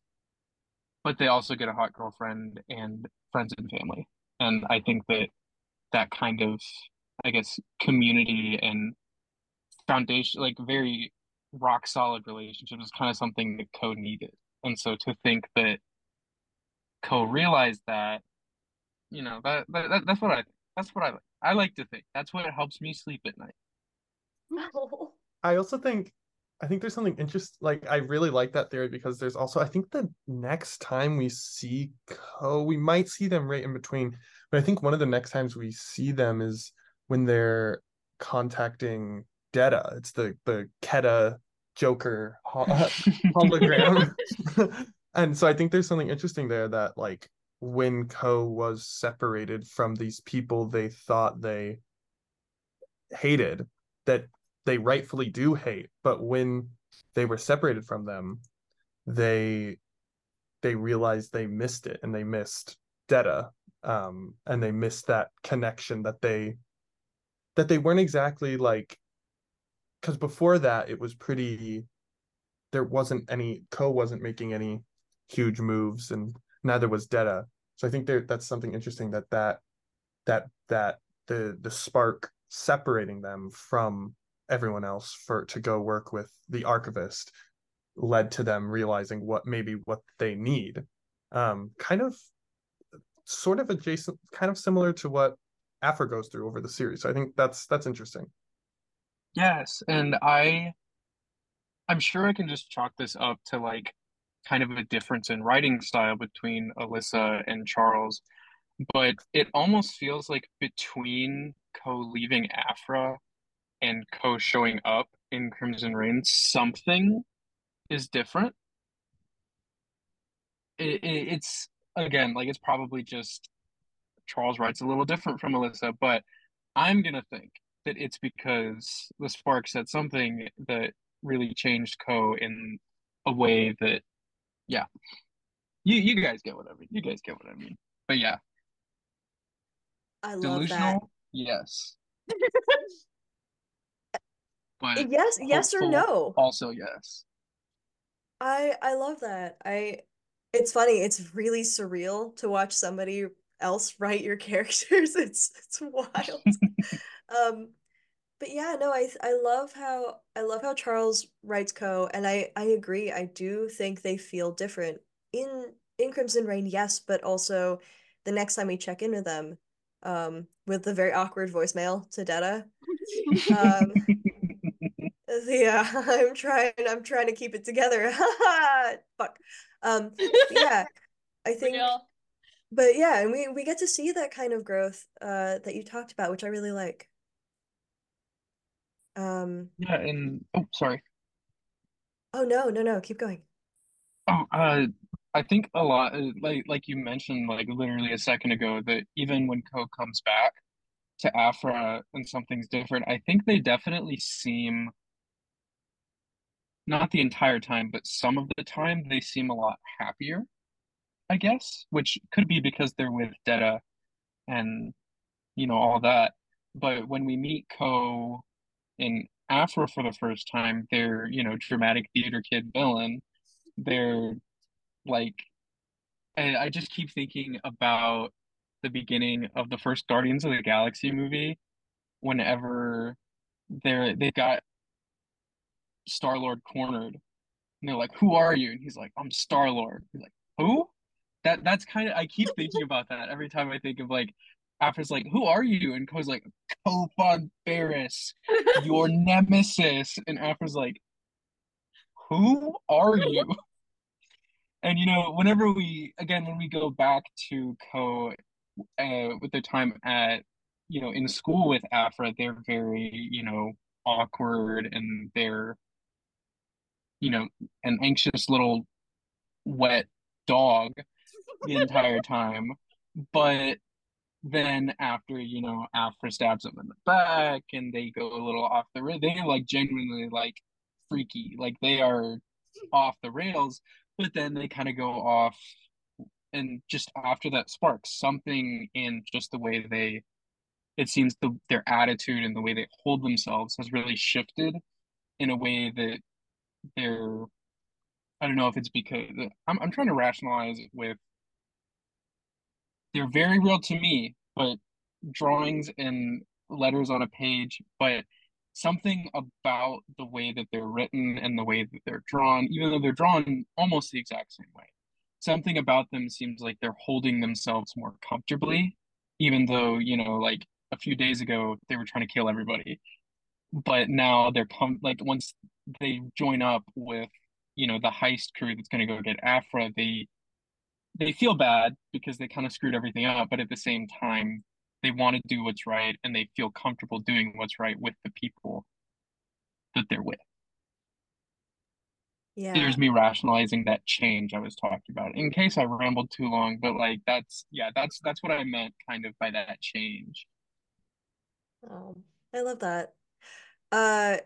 but they also get a hot girlfriend and friends and family. And I think that that kind of, I guess, community and foundation, like very rock solid relationship, is kind of something that Kho needed. And so to think that Kho realized that, you know, that's what I That's what I like. I like to think. That's what helps me sleep at night. No. I also think, there's something interesting. Like, I really like that theory because there's also, I think the next time we see Kho, we might see them right in between. But I think one of the next times we see them is when they're contacting Detta. It's the Keta Joker hologram. And so I think there's something interesting there that, like, when Kho was separated from these people they thought they hated, that they rightfully do hate, but when they were separated from them, they realized they missed it, and they missed Detta, and they missed that connection that they weren't exactly like, because before that it was pretty, there wasn't any, Kho wasn't making any huge moves, and neither was Detta. So I think that's something interesting that the spark separating them from everyone else to go work with the archivist led to them realizing what they need. Kind of adjacent, kind of similar to what Aphra goes through over the series. So I think that's interesting. Yes, and I'm sure I can just chalk this up to like kind of a difference in writing style between Alyssa and Charles, but it almost feels like between Kho leaving Aphra and Kho showing up in Crimson Reign, something is different. It's again, like, it's probably just Charles writes a little different from Alyssa, but I'm gonna think that it's because the spark said something that really changed Kho in a way that, yeah, you guys get what I mean. But yeah, I love delusional. That. Yes. But yes or no. Also yes. I love that. It's funny. It's really surreal to watch somebody else write your characters. It's wild. But yeah, no, I love how Charles writes Kho, and I agree. I do think they feel different in Crimson Reign, yes, but also the next time we check in with them, with the very awkward voicemail to Detta. Yeah, I'm trying to keep it together. Fuck. Yeah, I think. Real. But yeah, and we get to see that kind of growth that you talked about, which I really like. Yeah, and oh, sorry. Oh no, keep going. Oh, I think a lot, like you mentioned, like literally a second ago, that even when Kho comes back to Aphra and something's different, I think they definitely seem, not the entire time, but some of the time, they seem a lot happier, I guess, which could be because they're with Detta and, you know, all that. But when we meet Kho in Aphra for the first time, they're, you know, dramatic theater kid villain. They're like, I just keep thinking about the beginning of the first Guardians of the Galaxy movie, whenever they got Star-Lord cornered, and they're like, "Who are you?" And he's like, "I'm Star-Lord." He's like, "Who?" That's kind of, I keep thinking about that every time I think of like, Aphra's like, "Who are you?" And Kho's like, "Kho Phon Farrus, your nemesis." And Aphra's like, "Who are you?" And you know, when we go back to Kho with their time at, you know, in school with Aphra, they're very, you know, awkward, and they're, you know, an anxious little wet dog the entire time. But then after, you know, Aphra stabs them in the back and they go a little off the rails, they're like genuinely like freaky, like they are off the rails. But then they kind of go off, and just after that spark, something in just the way their attitude and the way they hold themselves has really shifted in a way that they're, I don't know if it's because I'm trying to rationalize it with, they're very real to me, but drawings and letters on a page, but something about the way that they're written and the way that they're drawn, even though they're drawn almost the exact same way, something about them seems like they're holding themselves more comfortably even though, you know, like a few days ago they were trying to kill everybody, but now they're pumped. Like once they join up with, you know, the heist crew that's going to go get Aphra, they feel bad because they kind of screwed everything up, but at the same time they want to do what's right and they feel comfortable doing what's right with the people that they're with. Yeah. There's me rationalizing that change I was talking about, in case I rambled too long, but like that's what I meant kind of by that change. Oh, I love that.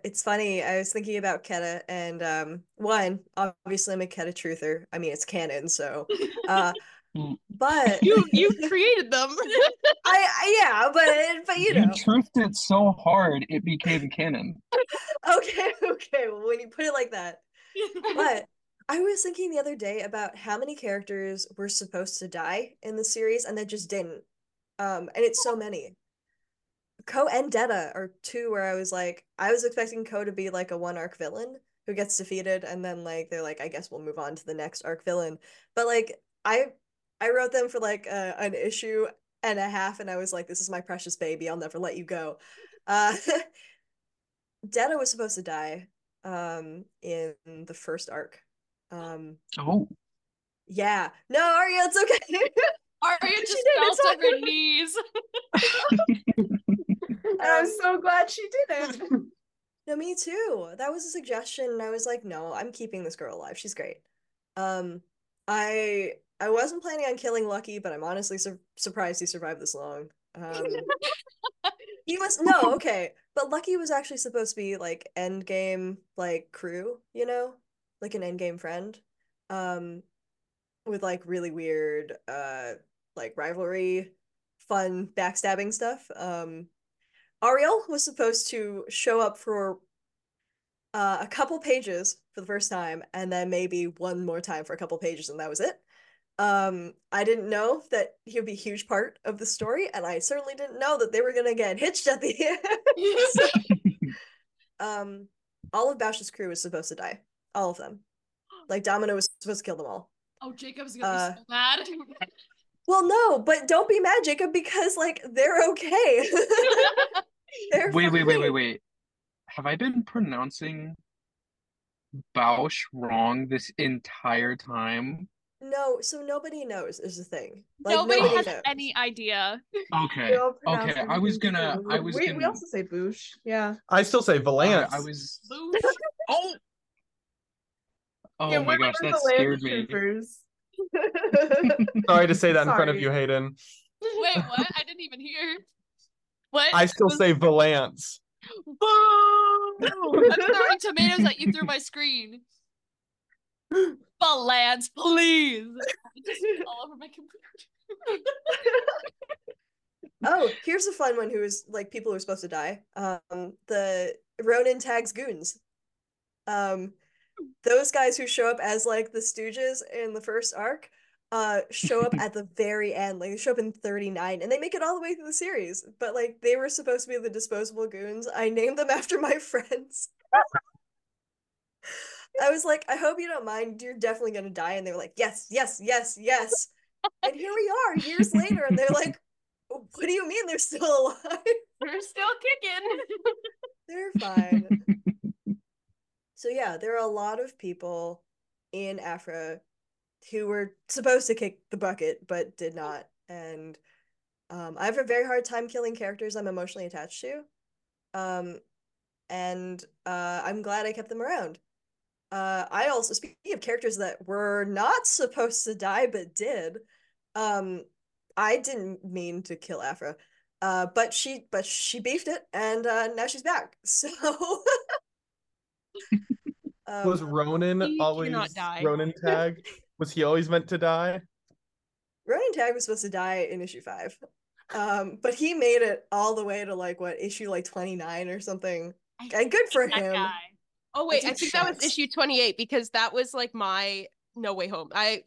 It's funny, I was thinking about Keta, and one, obviously I'm a Keta truther. I mean, it's canon, so but you created them. Yeah, but you know, you truthed it so hard it became canon. Okay, well, when you put it like that. But I was thinking the other day about how many characters were supposed to die in the series and they just didn't. And it's so many. Kho and Detta are two where I was like, I was expecting Kho to be like a one arc villain who gets defeated and then like they're like, I guess we'll move on to the next arc villain. But like I wrote them for like an issue and a half and I was like, this is my precious baby, I'll never let you go. Detta was supposed to die in the first arc. Yeah, no, Ariel, it's okay. Ariel just fell on her knees. And I'm so glad she did it. No, me too. That was a suggestion and I was like, no, I'm keeping this girl alive, she's great. I wasn't planning on killing Lucky, but I'm honestly surprised he survived this long. He was but Lucky was actually supposed to be like end game, like crew, you know, like an end game friend, with like really weird like rivalry, fun backstabbing stuff. Ariel was supposed to show up for a couple pages for the first time, and then maybe one more time for a couple pages, and that was it. I didn't know that he would be a huge part of the story, and I certainly didn't know that they were gonna get hitched at the end. So, all of Bausch's crew was supposed to die, all of them. Like Domino was supposed to kill them all. Oh, Jacob's gonna be so mad. Well, no, but don't be mad, Jacob, because like they're okay. Wait. Have I been pronouncing Bausch wrong this entire time? No, so nobody knows is the thing. Like, nobody has any idea. Okay. We also say Boosh. Yeah. I still say Valance. Boosh. Oh my gosh, that scared me. Sorry to say that in front of you, Hayden. Wait, what? I didn't even hear. What? I still say Valance. Boom! I'm throwing tomatoes at you through my screen. Balance, please. Just all over my computer. Oh, here's a fun one who is like people who are supposed to die. The Ronan Tagge's goons. Those guys who show up as like the Stooges in the first arc show up at the very end. Like they show up in 39 and they make it all the way through the series. But like they were supposed to be the disposable goons. I named them after my friends. I was like, I hope you don't mind, you're definitely gonna die. And they were like, yes. And here we are, years later, and they're like, what do you mean they're still alive? They're still kicking. They're fine. So yeah, there are a lot of people in Aphra who were supposed to kick the bucket, but did not. And I have a very hard time killing characters I'm emotionally attached to. And I'm glad I kept them around. I also, speaking of characters that were not supposed to die but did, I didn't mean to kill Aphra, but she beefed it, and now she's back. So was Ronan always Ronan Tagge? Was he always meant to die? Ronan Tagge was supposed to die in issue 5, but he made it all the way to like issue 29 or something. And good for him. Guy. Oh wait, I think that was issue 28 because that was like my No Way Home. I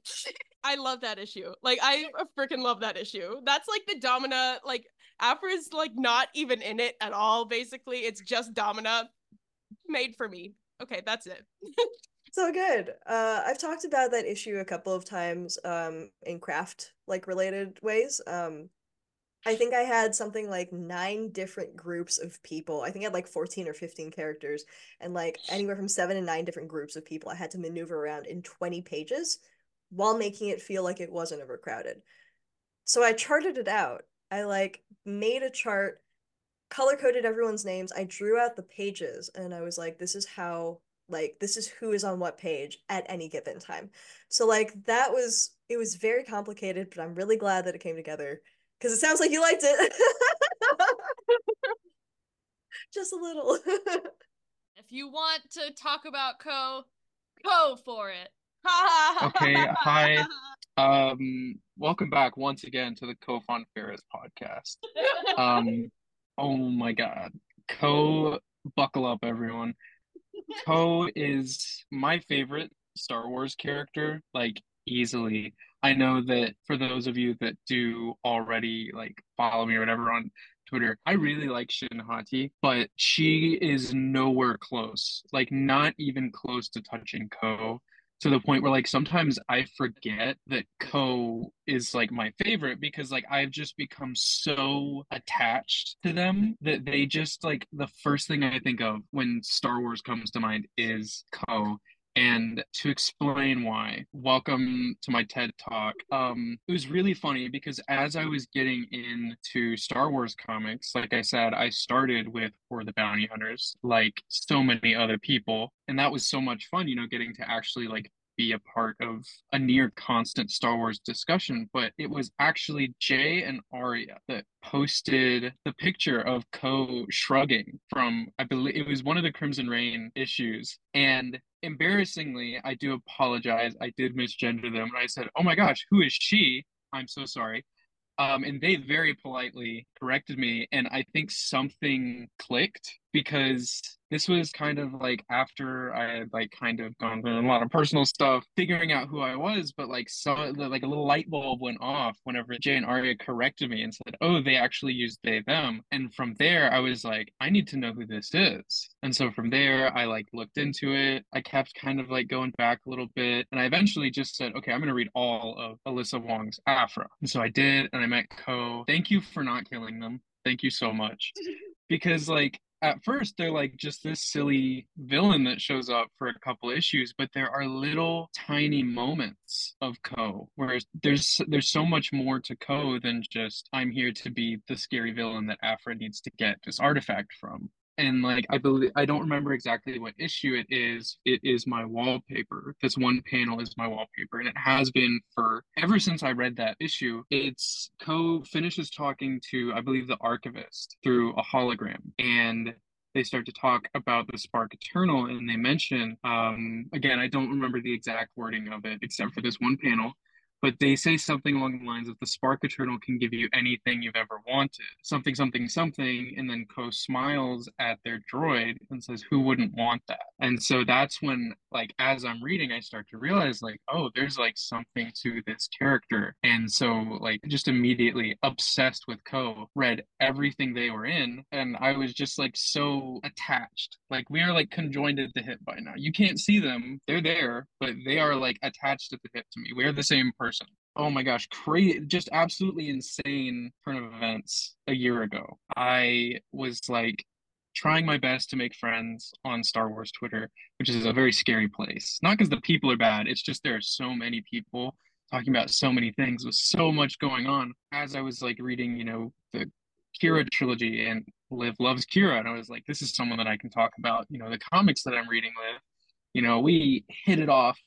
love that issue. Like I freaking love that issue. That's like the Domina, like Aphra's like not even in it at all. Basically, it's just Domina made for me. Okay, that's it. So good. I've talked about that issue a couple of times in craft like related ways. I think I had something like 9 different groups of people. I think I had like 14 or 15 characters and like anywhere from 7 to 9 different groups of people I had to maneuver around in 20 pages while making it feel like it wasn't overcrowded. So I charted it out. I like made a chart, color-coded everyone's names. I drew out the pages and I was like, this is how, like, this is who is on what page at any given time. So like that was, it was very complicated, but I'm really glad that it came together. Because it sounds like you liked it. Just a little. If you want to talk about Kho, go for it. Okay, hi. Welcome back once again to the Kho Phon Farrus podcast. Oh my god. Kho, buckle up everyone. Kho is my favorite Star Wars character, like easily. I know that for those of you that do already like follow me or whatever on Twitter, I really like Shin Hati, but she is nowhere close, like not even close to touching Kho, to the point where like sometimes I forget that Kho is like my favorite because like I've just become so attached to them that they just like the first thing I think of when Star Wars comes to mind is Kho. And to explain why, welcome to my TED Talk. It was really funny because as I was getting into Star Wars comics, like I said, I started with For the Bounty Hunters, like so many other people. And that was so much fun, you know, getting to actually like be a part of a near constant Star Wars discussion. But it was actually Jay and Aria that posted the picture of Kho shrugging from, I believe it was one of the Crimson Reign issues. And embarrassingly, I do apologize, I did misgender them. And I said, oh my gosh, who is she? I'm so sorry. And they very politely corrected me. And I think something clicked because this was kind of like after I had like kind of gone through a lot of personal stuff, figuring out who I was. But like some, like a little light bulb went off whenever Jay and Aria corrected me and said, oh, they actually used they, them. And from there, I was like, I need to know who this is. And so from there, I like looked into it. I kept kind of like going back a little bit. And I eventually just said, okay, I'm going to read all of Alyssa Wong's Aphra. And so I did. And I met Kho. Thank you for not killing them. Thank you so much. Because like at first they're like just this silly villain that shows up for a couple issues, but there are little tiny moments of Kho where there's so much more to Kho than just I'm here to be the scary villain that Aphra needs to get this artifact from. And like I believe, I don't remember exactly what issue it is. It is my wallpaper. This one panel is my wallpaper, and it has been for ever since I read that issue. It's Kho finishes talking to, I believe, the archivist through a hologram, and they start to talk about the Spark Eternal, and they mention again, I don't remember the exact wording of it except for this one panel. But they say something along the lines of the Spark Eternal can give you anything you've ever wanted. Something, something, something. And then Kho smiles at their droid and says, who wouldn't want that? And so that's when, like, as I'm reading, I start to realize, like, oh, there's, like, something to this character. And so, like, just immediately obsessed with Kho, read everything they were in. And I was just, like, so attached. Like, we are, like, conjoined at the hip by now. You can't see them. They're there. But they are, like, attached at the hip to me. We're the same person. Oh my gosh, crazy, just absolutely insane turn of events. A year ago, I was like trying my best to make friends on Star Wars Twitter, which is a very scary place. Not because the people are bad, it's just there are so many people talking about so many things with so much going on. As I was like reading, you know, the Kira trilogy and Liv Loves Kira, and I was like, this is someone that I can talk about, you know, the comics that I'm reading with. You know, we hit it off,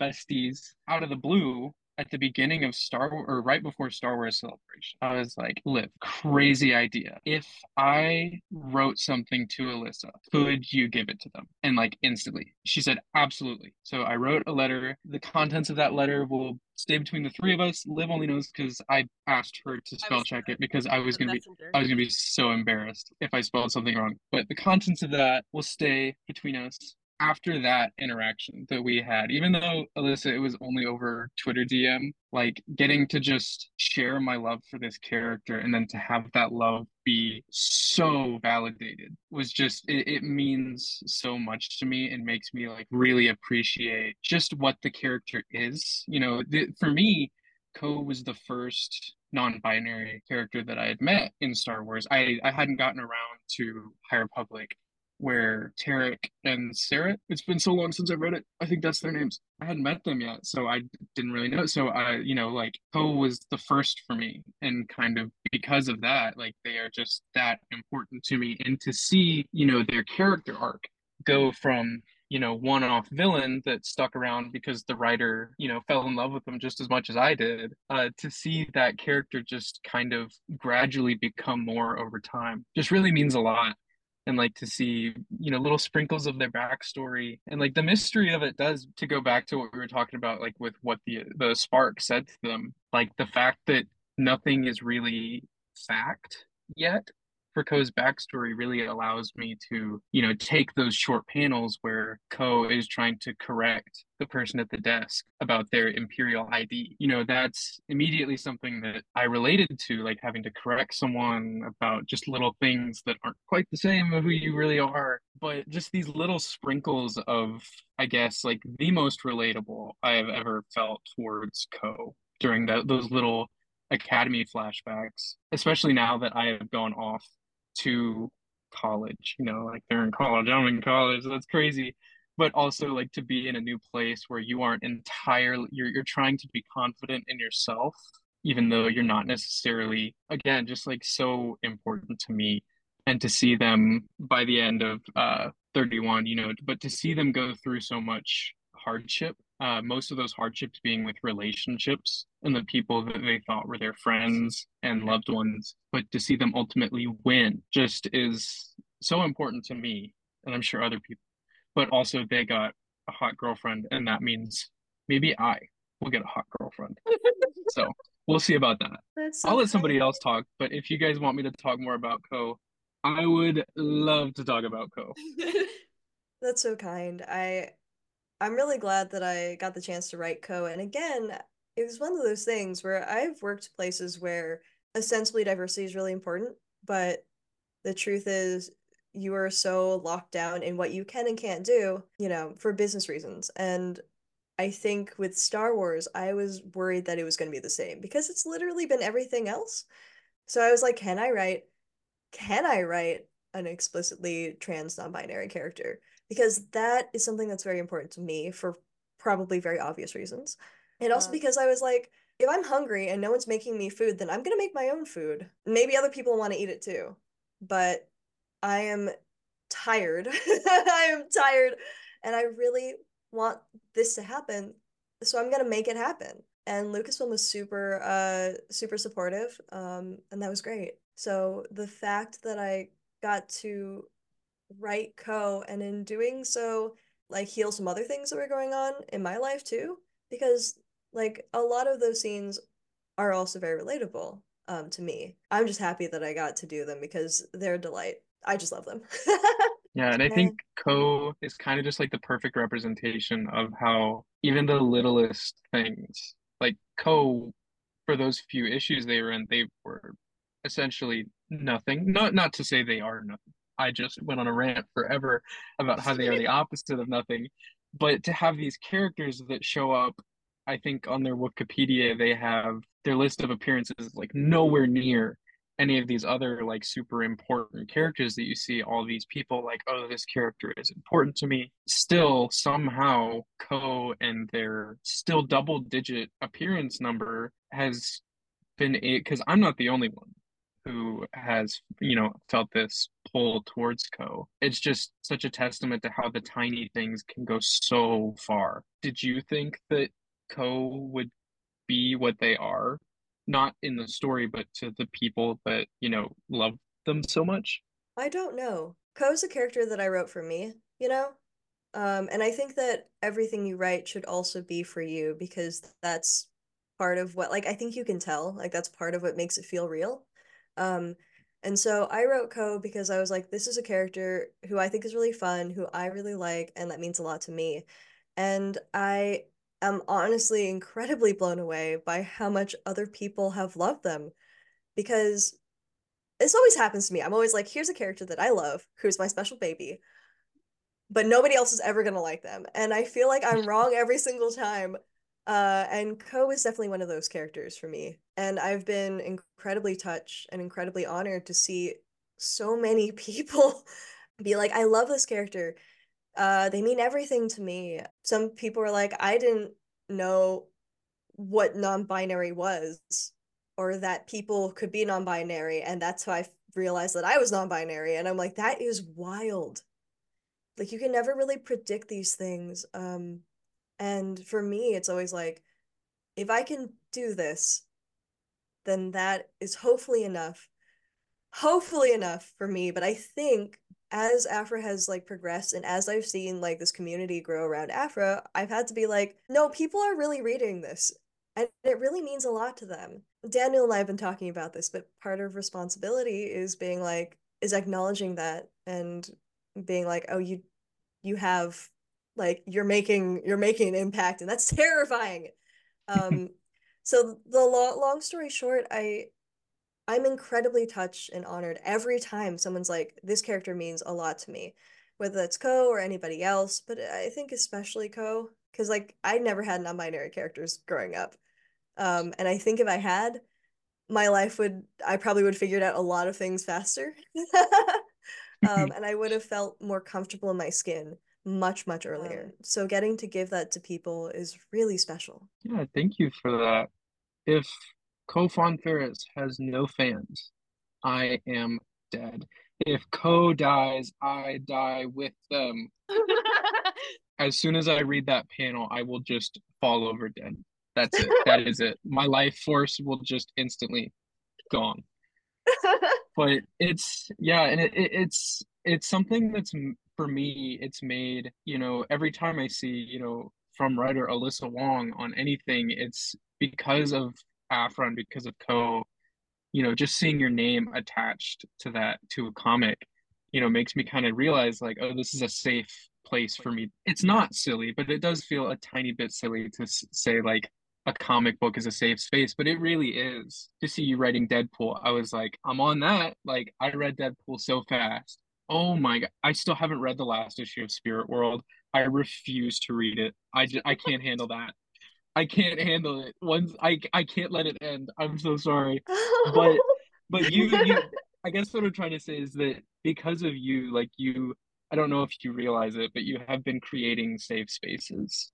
besties, out of the blue. At the beginning of Star Wars, or right before Star Wars Celebration, I was like, Liv, crazy idea. If I wrote something to Alyssa, could you give it to them? And like instantly, she said, absolutely. So I wrote a letter. The contents of that letter will stay between the three of us. Liv only knows because I asked her to spell check it because I was gonna be so embarrassed if I spelled something wrong. But the contents of that will stay between us. After that interaction that we had, even though, Alyssa, it was only over Twitter DM, like getting to just share my love for this character and then to have that love be so validated was just, it means so much to me and makes me like really appreciate just what the character is. You know, for me, Kho was the first non-binary character that I had met in Star Wars. I hadn't gotten around to High Republic, where Tarek and Sarah, it's been so long since I read it, I think that's their names, I hadn't met them yet, so I didn't really know. So I, you know, like, Kho was the first for me, and kind of because of that, like, they are just that important to me. And to see, you know, their character arc go from, you know, one-off villain that stuck around because the writer, you know, fell in love with them just as much as I did, to see that character just kind of gradually become more over time just really means a lot. And like to see, you know, little sprinkles of their backstory, and like the mystery of it does, to go back to what we were talking about, like with what the Spark said to them, like the fact that nothing is really fact yet for Kho's backstory really allows me to, you know, take those short panels where Kho is trying to correct the person at the desk about their Imperial ID. You know, that's immediately something that I related to, like having to correct someone about just little things that aren't quite the same of who you really are. But just these little sprinkles of, I guess, like the most relatable I have ever felt towards Kho during those little Academy flashbacks, especially now that I have gone off to college. You know, like, they're in college, I'm in college, that's crazy. But also, like, to be in a new place where you aren't entirely, you're trying to be confident in yourself, even though you're not necessarily, again, just like so important to me. And to see them by the end of 31, you know, but to see them go through so much hardship, most of those hardships being with relationships and the people that they thought were their friends and loved ones, but to see them ultimately win just is so important to me, and I'm sure other people. But also, they got a hot girlfriend, and that means maybe I will get a hot girlfriend. So we'll see about that. So I'll let somebody else talk, but if you guys want me to talk more about Kho, I would love to talk about Kho. That's so kind. I'm really glad that I got the chance to write Kho. And again, it was one of those things where I've worked places where ostensibly diversity is really important, but the truth is you are so locked down in what you can and can't do, you know, for business reasons. And I think with Star Wars, I was worried that it was going to be the same because it's literally been everything else. So I was like, can I write an explicitly trans non-binary character? Because that is something that's very important to me for probably very obvious reasons. And also because I was like, if I'm hungry and no one's making me food, then I'm going to make my own food. Maybe other people want to eat it too. But I am tired. I am tired. And I really want this to happen. So I'm going to make it happen. And Lucasfilm was super, super supportive. And that was great. So the fact that I got to write Kho, and in doing so, like, heal some other things that were going on in my life too, because like a lot of those scenes are also very relatable to me. I'm just happy that I got to do them because they're a delight. I just love them. Yeah, and I think Kho is kind of just like the perfect representation of how even the littlest things, like Kho, for those few issues they were in, they were essentially nothing. Not to say they are nothing. I just went on a rant forever about how they are the opposite of nothing. But to have these characters that show up, I think on their Wikipedia, they have their list of appearances like nowhere near any of these other like super important characters that you see. All these people like, oh, this character is important to me. Still, somehow, Kho and their still double-digit appearance number has been it, because I'm not the only one who has, you know, felt this pull towards Kho. It's just such a testament to how the tiny things can go so far. Did you think that Kho would be what they are? Not in the story, but to the people that, you know, love them so much? I don't know. Kho's a character that I wrote for me, you know? And I think that everything you write should also be for you, because that's part of what, like, I think you can tell, like, that's part of what makes it feel real. And so I wrote Kho because I was like, this is a character who I think is really fun, who I really like, and that means a lot to me. And I am honestly incredibly blown away by how much other people have loved them, because this always happens to me. I'm always like, here's a character that I love, who's my special baby, but nobody else is ever going to like them. And I feel like I'm wrong every single time. And Kho is definitely one of those characters for me. And I've been incredibly touched and incredibly honored to see so many people be like, I love this character. They mean everything to me. Some people were like, I didn't know what non-binary was, or that people could be non-binary, and that's how I realized that I was non-binary. And I'm like, that is wild. Like, you can never really predict these things. And for me, it's always like, if I can do this, then that is hopefully enough for me. But I think as Aphra has like progressed, and as I've seen like this community grow around Aphra, I've had to be like, no, people are really reading this, and it really means a lot to them. Daniel and I have been talking about this, but part of responsibility is being like, is acknowledging that and being like, oh, you have, like, you're making an impact, and that's terrifying. So the long story short, I'm incredibly touched and honored every time someone's like, this character means a lot to me, whether that's Kho or anybody else, but I think especially Kho, because like, I never had non-binary characters growing up. And I think if I had, I probably would have figured out a lot of things faster. And I would have felt more comfortable in my skin much, much earlier. So getting to give that to people is really special. Yeah, thank you for that. If Kho Phon Farrus has no fans, I am dead. If Kho dies, I die with them. As soon as I read that panel, I will just fall over dead. That's it. That is it. My life force will just instantly gone. But it's, yeah, and it's something that's, for me, it's made, you know, every time I see, you know, from writer Alyssa Wong on anything, it's because of Aphra and because of Kho. You know, just seeing your name attached to that, to a comic, you know, makes me kind of realize like, oh, this is a safe place for me. It's not silly, but it does feel a tiny bit silly to say like a comic book is a safe space, but it really is. To see you writing Deadpool, I was like, I'm on that. Like, I read Deadpool so fast. Oh my God, I still haven't read the last issue of Spirit World. I refuse to read it. I can't handle that. I can't handle it. Once I can't let it end. I'm so sorry. But you I guess what I'm trying to say is that because of you, like, you, I don't know if you realize it, but you have been creating safe spaces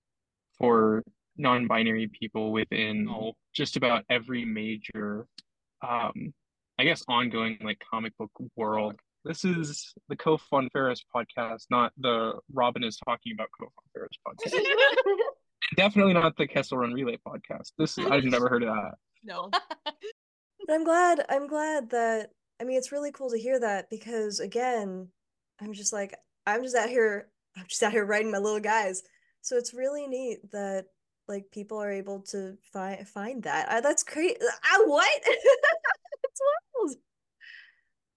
for non-binary people within just about every major, I guess, ongoing like comic book world. This is the Kho Phon Farrus podcast, not the Robin is talking about Kho Phon Farrus podcast. Definitely not the Kessel Run Relay podcast. I've never heard of that. No. But I'm glad that, I mean, it's really cool to hear that, because again, I'm just out here writing my little guys. So it's really neat that like people are able to find that. That's great. What? It's wild.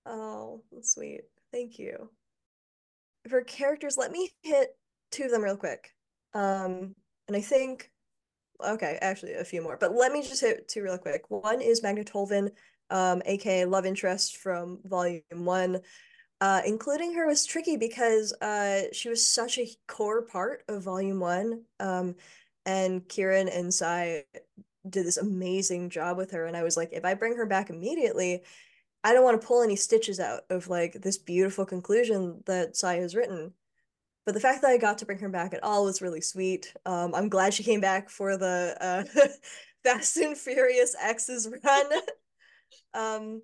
Oh, that's sweet. Thank you. For characters, let me hit two of them real quick. And I think, okay, actually a few more, but let me just hit two real quick. One is Magna Tolvan, aka love interest from Volume 1. Including her was tricky because she was such a core part of Volume 1. And Kieran and Sai did this amazing job with her, and I was like, if I bring her back immediately, I don't want to pull any stitches out of like this beautiful conclusion that Sai has written. But the fact that I got to bring her back at all was really sweet. I'm glad she came back for the Fast and Furious X's run.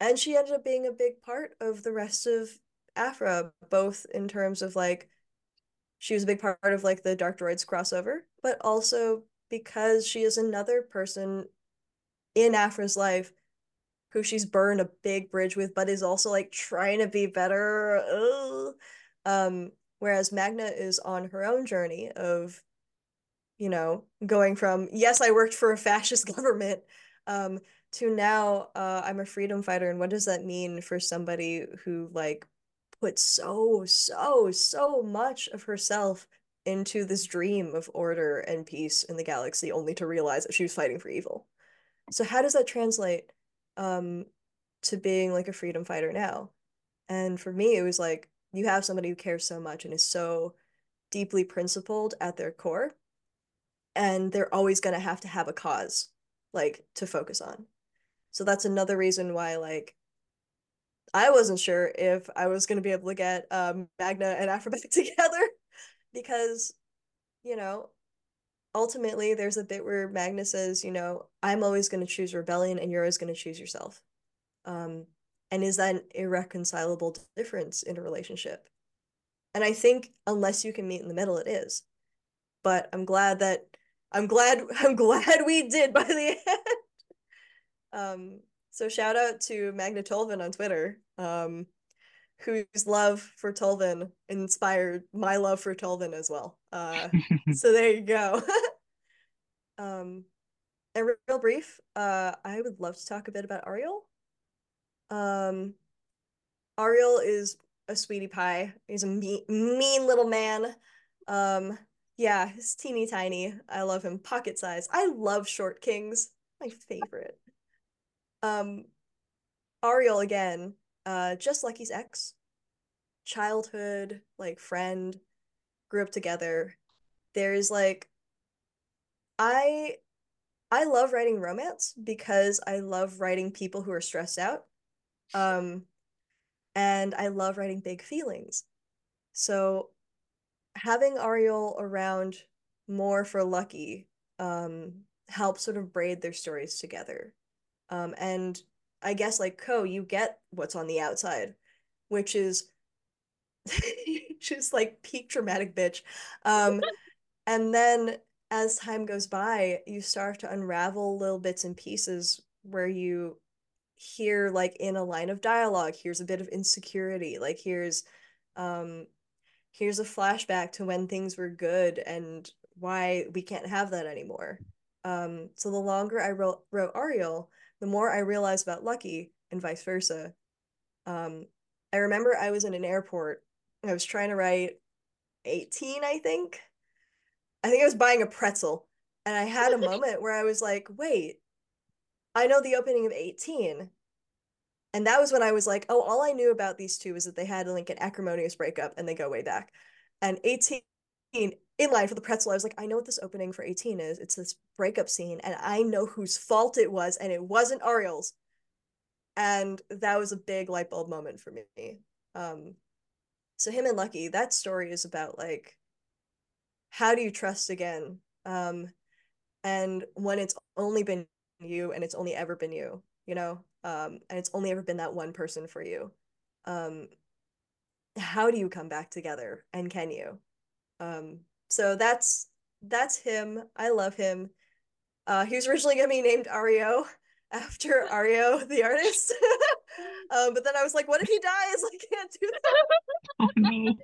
And she ended up being a big part of the rest of Aphra, both in terms of like, she was a big part of like the Dark Droids crossover, but also because she is another person in Aphra's life who she's burned a big bridge with, but is also like trying to be better. Whereas Magna is on her own journey of, you know, going from, yes, I worked for a fascist government, to now I'm a freedom fighter. And what does that mean for somebody who like put so much of herself into this dream of order and peace in the galaxy, only to realize that she was fighting for evil? So how does that translate to being like a freedom fighter now? And for me, it was like, you have somebody who cares so much and is so deeply principled at their core, and they're always going to have a cause, like, to focus on. So that's another reason why, like, I wasn't sure if I was going to be able to get Magna and Aphra back together, because, you know, ultimately there's a bit where Magna says, you know, I'm always going to choose rebellion and you're always going to choose yourself. And is that an irreconcilable difference in a relationship? And I think unless you can meet in the middle, it is. But I'm glad we did by the end. So shout out to Magna Tolvan on Twitter, whose love for Tolvan inspired my love for Tolvan as well. So there you go. And real brief, I would love to talk a bit about Ariel. Ariel is a sweetie pie. He's a mean little man. Yeah, he's teeny tiny. I love him. Pocket size. I love short kings. My favorite. Ariel again, just Lucky's ex. Childhood, like, friend, grew up together. There's like, I love writing romance because I love writing people who are stressed out. And I love writing big feelings. So having Ariel around more for Lucky helps sort of braid their stories together. And I guess, like, Kho, you get what's on the outside, which is just like peak dramatic bitch. And then as time goes by, you start to unravel little bits and pieces where you hear, like, in a line of dialogue, here's a bit of insecurity, like, here's a flashback to when things were good and why we can't have that anymore. So the longer I wrote Ariel, the more I realized about Lucky and vice versa. I remember I was in an airport and I was trying to write 18, I think I was buying a pretzel, and I had a moment where I was like, wait, I know the opening of 18. And that was when I was like, oh, all I knew about these two was that they had, like, an acrimonious breakup and they go way back. And 18, in line for the pretzel, I was like, I know what this opening for 18 is. It's this breakup scene, and I know whose fault it was, and it wasn't Ariel's. And that was a big light bulb moment for me. So him and Lucky, that story is about, like, how do you trust again? And when it's only been you, and it's only ever been you, you know? And it's only ever been that one person for you. How do you come back together, and can you? So that's him. I love him. He was originally gonna be named Ario after Ario the artist. But then I was like, what if he dies? I can't do that. Oh, no.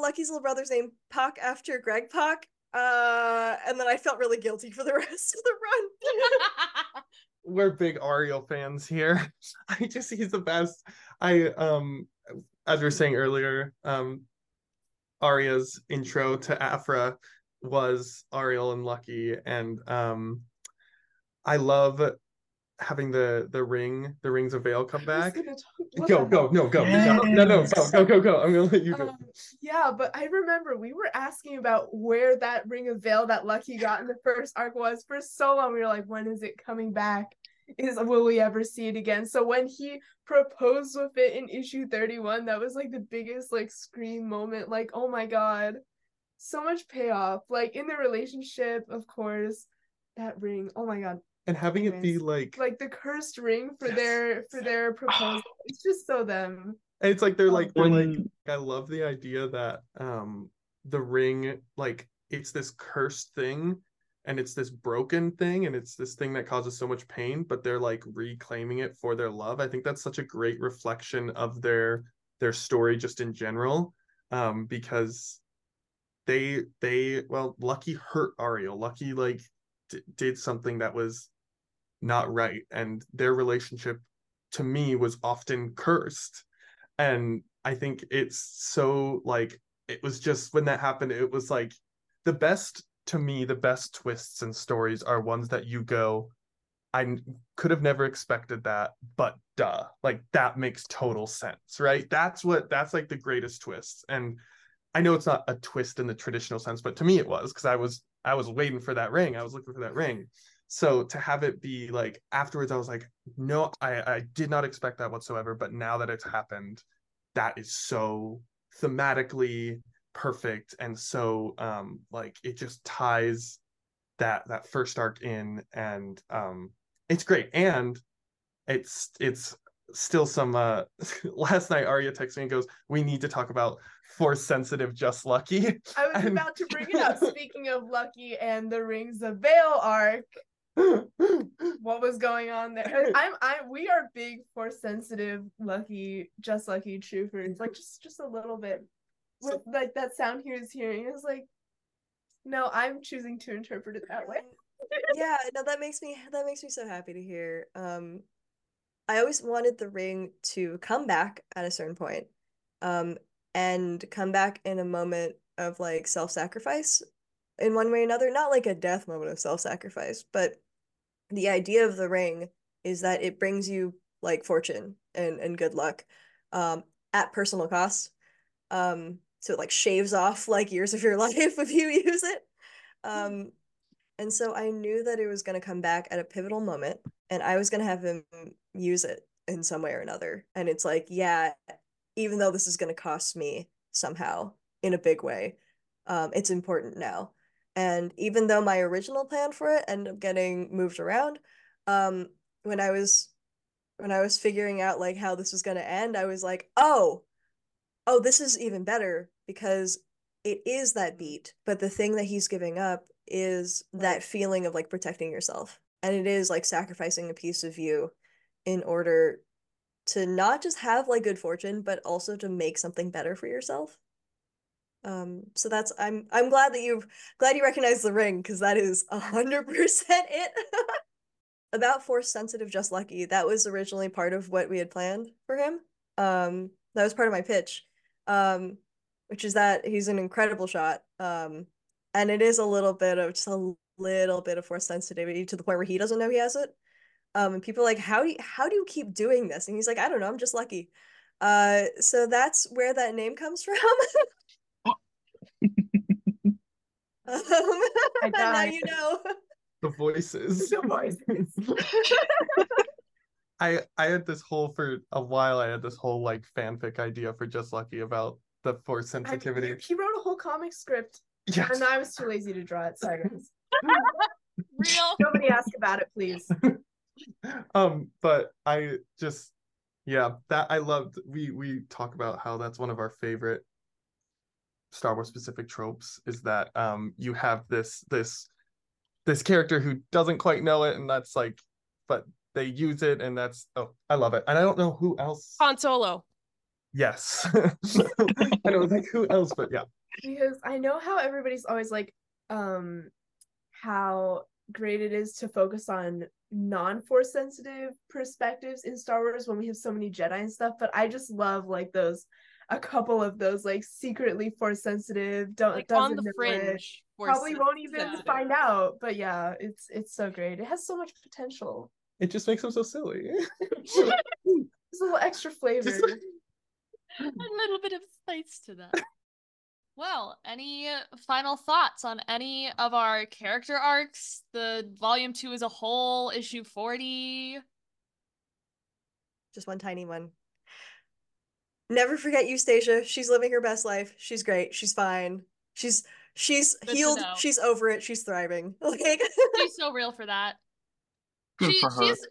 Lucky's little brother's named Pak after Greg Pak. And then I felt really guilty for the rest of the run. We're big Ariel fans here. He's the best. As we were saying earlier, Aria's intro to Aphra was Ariel and Lucky, and I love having the rings of veil come back. Go. I'm gonna let you go. Yeah, but I remember we were asking about where that ring of veil that Lucky got in the first arc was for so long. We were like, when is it coming back? Will we ever see it again? So when he proposed with it in issue 31, that was like the biggest, like, scream moment. Like, oh my god, so much payoff. Like, in the relationship, of course, that ring. Oh my god. And having it be like the cursed ring for their proposal. It's just so them. And it's like they're like I love the idea that the ring, like, it's this cursed thing, and it's this broken thing, and it's this thing that causes so much pain, but they're, like, reclaiming it for their love. I think that's such a great reflection of their story just in general, because Lucky hurt Ariel. Lucky, like, did something that was not right, and their relationship to me was often cursed, and I think it's so, like, it was just when that happened, it was like the best twists and stories are ones that you go, I could have never expected that, but duh, like, that makes total sense, right? That's like the greatest twists. And I know it's not a twist in the traditional sense, but to me it was, because I I was waiting for that ring. I was looking for that ring. So to have it be like afterwards, I was like, no, I did not expect that whatsoever. But now that it's happened, that is so thematically perfect. And so like it just ties that first arc in, and it's great. And it's still some last night Arya texted me and goes, we need to talk about Force sensitive Just Lucky. I was about to bring it up. Speaking of Lucky and the Rings of Veil arc, what was going on there? We are big Force sensitive Lucky, Just Lucky troopers, like just a little bit. With, like, that sound he was hearing, it was like, no, I'm choosing to interpret it that way. Yeah, no, that makes me so happy to hear. I always wanted the ring to come back at a certain point, and come back in a moment of like self-sacrifice in one way or another, not like a death moment of self-sacrifice, but the idea of the ring is that it brings you like fortune and good luck at personal cost. So it like shaves off like years of your life if you use it. And so I knew that it was going to come back at a pivotal moment, and I was going to have him use it in some way or another. And it's like, yeah, even though this is going to cost me somehow in a big way, it's important now. And even though my original plan for it ended up getting moved around, when I was figuring out like how this was going to end, I was like, oh, this is even better because it is that beat, but the thing that he's giving up is that feeling of like protecting yourself, and it is like sacrificing a piece of you in order to not just have like good fortune, but also to make something better for yourself. So that's I'm glad that you recognize the ring, because that is 100% it. About Force sensitive Just Lucky, that was originally part of what we had planned for him. That was part of my pitch, which is that he's an incredible shot. And it is just a little bit of Force sensitivity to the point where he doesn't know he has it. And people are like, how do you keep doing this? And he's like, I don't know, I'm just lucky. So that's where that name comes from. And now you know. The voices. The voices. I had this whole, for a while, like fanfic idea for Just Lucky about the Force sensitivity. He wrote a whole comic script. Yes. And I was too lazy to draw it. Sorry, guys. Real. Nobody ask about it, please. But I just, yeah, that I loved. We talk about how that's one of our favorite Star Wars specific tropes, is that you have this character who doesn't quite know it, and that's like, but they use it, and that's, oh, I love it. And I don't know who else. Han Solo. Yes. And it was like, who else? But yeah. Because I know how everybody's always like, how great it is to focus on non-Force sensitive perspectives in Star Wars when we have so many Jedi and stuff, but I just love like a couple of those like secretly Force sensitive, won't even find out, but yeah, it's so great. It has so much potential. It just makes them so silly. There's a little extra flavor. A little bit of spice to that. Well, any final thoughts on any of our character arcs? The volume 2 as a whole, issue 40. Just one tiny one. Never forget Eustacia. She's living her best life. She's great. She's fine. She's good, healed. She's over it. She's thriving. Like, she's so real for that.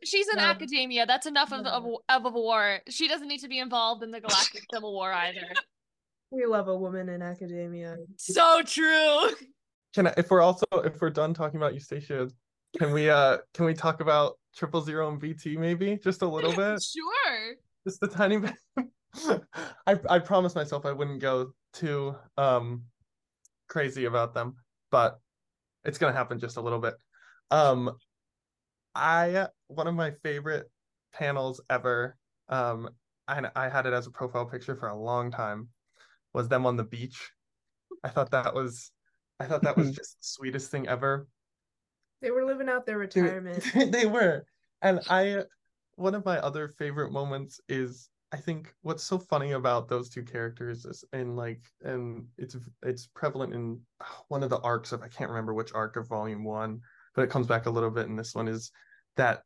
She's in academia. That's enough of a war. She doesn't need to be involved in the Galactic Civil War either. We love a woman in academia. So true. If we're done talking about Eustacia, can we talk about 000 and BT maybe just a little bit? Sure. Just a tiny bit. I promised myself I wouldn't go too crazy about them, but it's gonna happen just a little bit. One of my favorite panels ever, and I had it as a profile picture for a long time, was them on the beach. I thought that was just the sweetest thing ever. They were living out their retirement. They were. And one of my other favorite moments is I think what's so funny about those two characters is, and it's prevalent in one of the arcs of, I can't remember which arc of volume one, but it comes back a little bit in this one, is that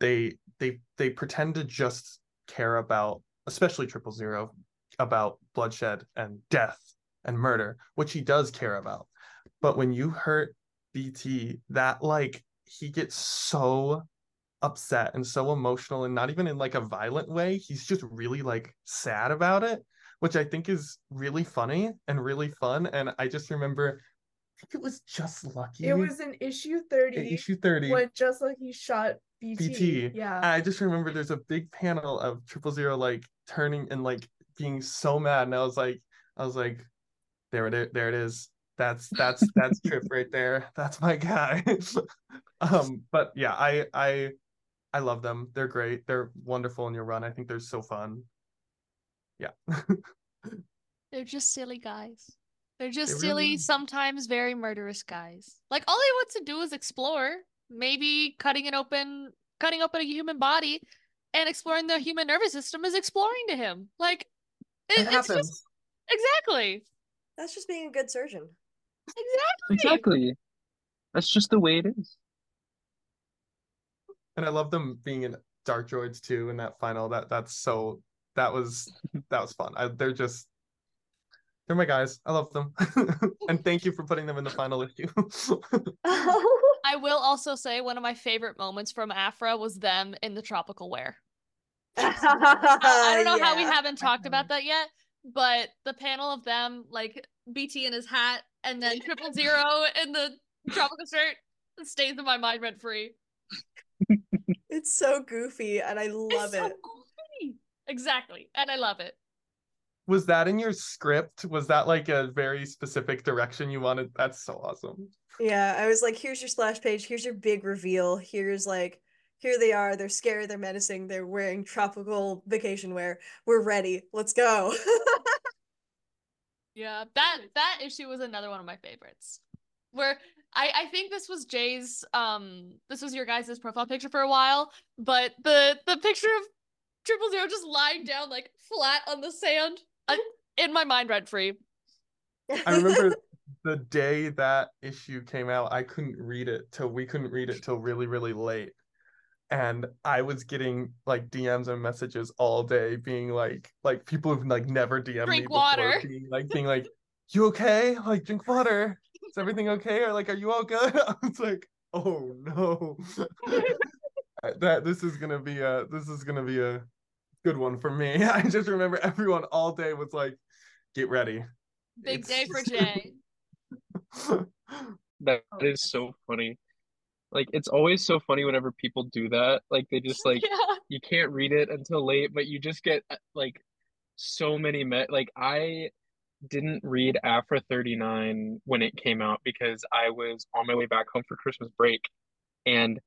they pretend to just care about, especially Triple Zero, about bloodshed and death and murder, which he does care about. But when you hurt BT, that he gets so upset and so emotional, and not even in a violent way, he's just really sad about it, which I think is really funny and really fun. And I just remember, I think it was Just Lucky, it was in issue 30 when Just Lucky shot BT. Yeah, I just remember there's a big panel of Triple Zero turning and being so mad, and I was like there it is, that's Trip right there, that's my guy. But yeah, I love them. They're great. They're wonderful in your run. I think they're so fun. Yeah. They're just silly guys. They're just silly, sometimes very murderous guys. All they want to do is explore. Maybe cutting open a human body and exploring the human nervous system is exploring to him. It's just, exactly. That's just being a good surgeon. Exactly. Exactly. That's just the way it is. And I love them being in Dark Droids too, in that final. That was fun. They're my guys. I love them. And thank you for putting them in the final issue. I will also say one of my favorite moments from Aphra was them in the tropical wear. I don't know how we haven't talked about that yet, but the panel of them, BT in his hat and then Triple Zero in the tropical shirt, stays in my mind rent free. It's so goofy, and I love it. So goofy. Exactly, and I love it. Was that in your script? Was that a very specific direction you wanted? That's so awesome. Yeah, I was like, here's your splash page, here's your big reveal, here's here they are, they're scary, they're menacing, they're wearing tropical vacation wear, we're ready, let's go. Yeah, that issue was another one of my favorites. Where I think this was Jay's, this was your guys' profile picture for a while, but the picture of Triple Zero just lying down flat on the sand, in my mind rent free. I remember the day that issue came out, I couldn't read it till really, really late. And I was getting DMs and messages all day being people who've never DM'd me before, being you okay? Drink water. Is everything okay? Or are you all good? I was like, oh no. This is gonna be a good one for me. I just remember everyone all day was get ready. Big day for Jay. That is so funny. It's always so funny whenever people do that. They just yeah. You can't read it until late, but you just get so many I didn't read Aphra 39 when it came out because I was on my way back home for Christmas break, and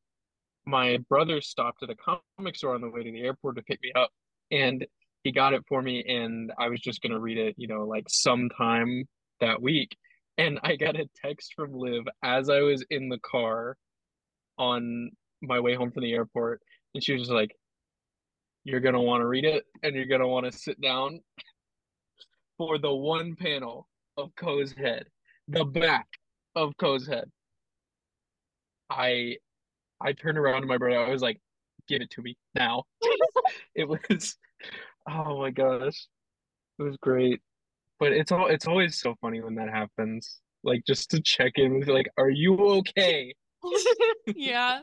my brother stopped at a comic store on the way to the airport to pick me up, and he got it for me, and I was just gonna read it sometime that week. And I got a text from Liv as I was in the car on my way home from the airport, and she was just you're gonna want to read it, and you're gonna want to sit down for the one panel of Kho's head, the back of Kho's head. I turned around to my brother. I was like, "Give it to me now!" It was, oh my gosh, it was great. But it's always so funny when that happens. Just to check in with, "Are you okay?" Yeah.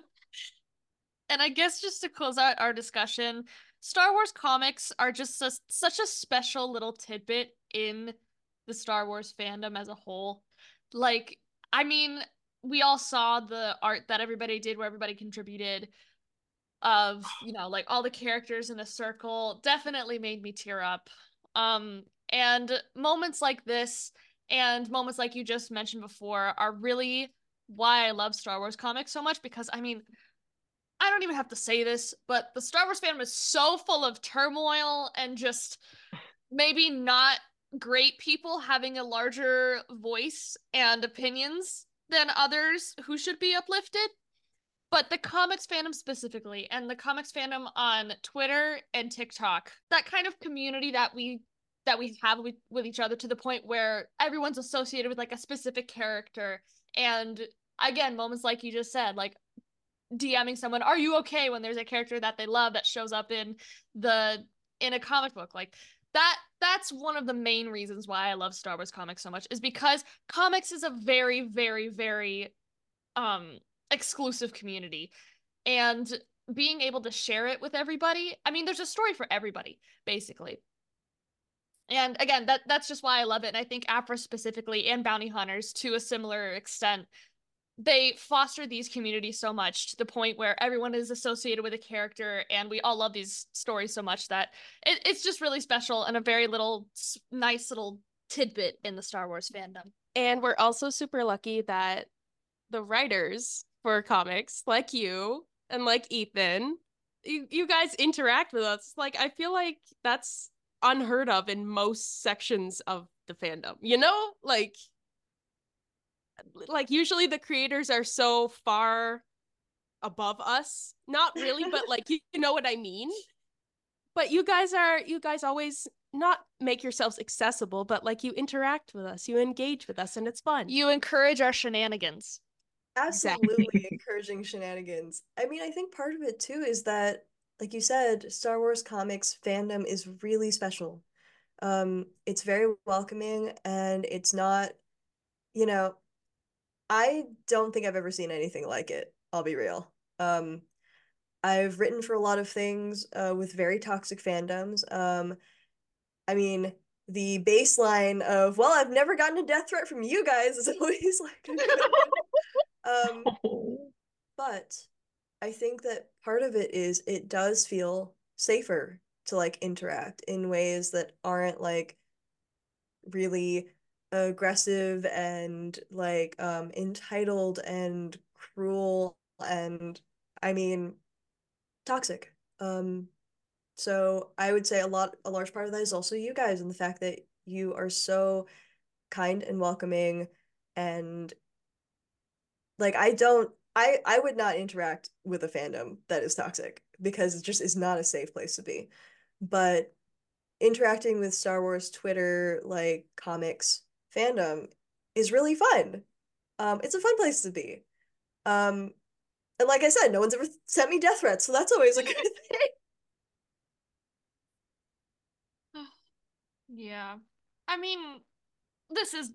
And I guess just to close out our discussion, Star Wars comics are just such a special little tidbit in the Star Wars fandom as a whole. I mean, we all saw the art that everybody did where everybody contributed of, all the characters in a circle. Definitely made me tear up. And moments like this and moments like you just mentioned before are really why I love Star Wars comics so much, because, I mean, I don't even have to say this, but the Star Wars fandom is so full of turmoil and just maybe not great people having a larger voice and opinions than others who should be uplifted. But the comics fandom specifically, and the comics fandom on Twitter and TikTok, that kind of community that we have with each other, to the point where everyone's associated with like a specific character. And again, moments like you just said, like DMing someone, are you okay, when there's a character that they love that shows up in a comic book, like that's one of the main reasons why I love Star Wars comics so much, is because comics is a very, very, very exclusive community, and being able to share it with everybody, I mean, there's a story for everybody basically. And again, that's just why I love it. And I think Aphra specifically, and Bounty Hunters to a similar extent, they foster these communities so much, to the point where everyone is associated with a character, and we all love these stories so much that it's just really special, and a very little nice little tidbit in the Star Wars fandom. And we're also super lucky that the writers for comics, like you and like Ethan, you guys interact with us. Like, I feel like that's unheard of in most sections of the fandom, you know? Like usually the creators are so far above us, not really, but like you know what I mean. But you guys always not make yourselves accessible, but like you interact with us, you engage with us, and it's fun. You encourage our shenanigans. Absolutely. Exactly. Encouraging shenanigans. I mean, I think part of it too is that, like you said, Star Wars comics fandom is really special. It's very welcoming, and it's not, you know, I don't think I've ever seen anything like it. I'll be real. I've written for a lot of things with very toxic fandoms. I mean, the baseline of, well, I've never gotten a death threat from you guys is always like... but I think that part of it is it does feel safer to, like, interact in ways that aren't, like, really... aggressive and like entitled and cruel and, I mean, toxic. So I would say a large part of that is also you guys, and the fact that you are so kind and welcoming, and like I would not interact with a fandom that is toxic, because it just is not a safe place to be. But interacting with Star Wars Twitter, like, comics fandom is really fun. It's a fun place to be. And like I said, no one's ever sent me death threats, so that's always a good thing. Yeah. I mean,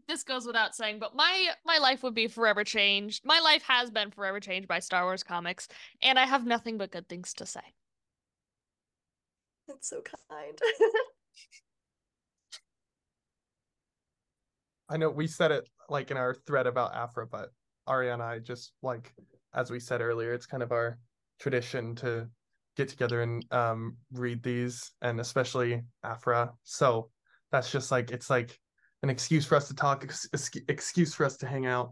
this goes without saying, but my life would be forever changed. My life has been forever changed by Star Wars comics, and I have nothing but good things to say. That's so kind. I know we said it like in our thread about Aphra, but Ari and I just, like, as we said earlier, it's kind of our tradition to get together and read these, and especially Aphra. So that's just like, it's like an excuse for us to talk, excuse for us to hang out.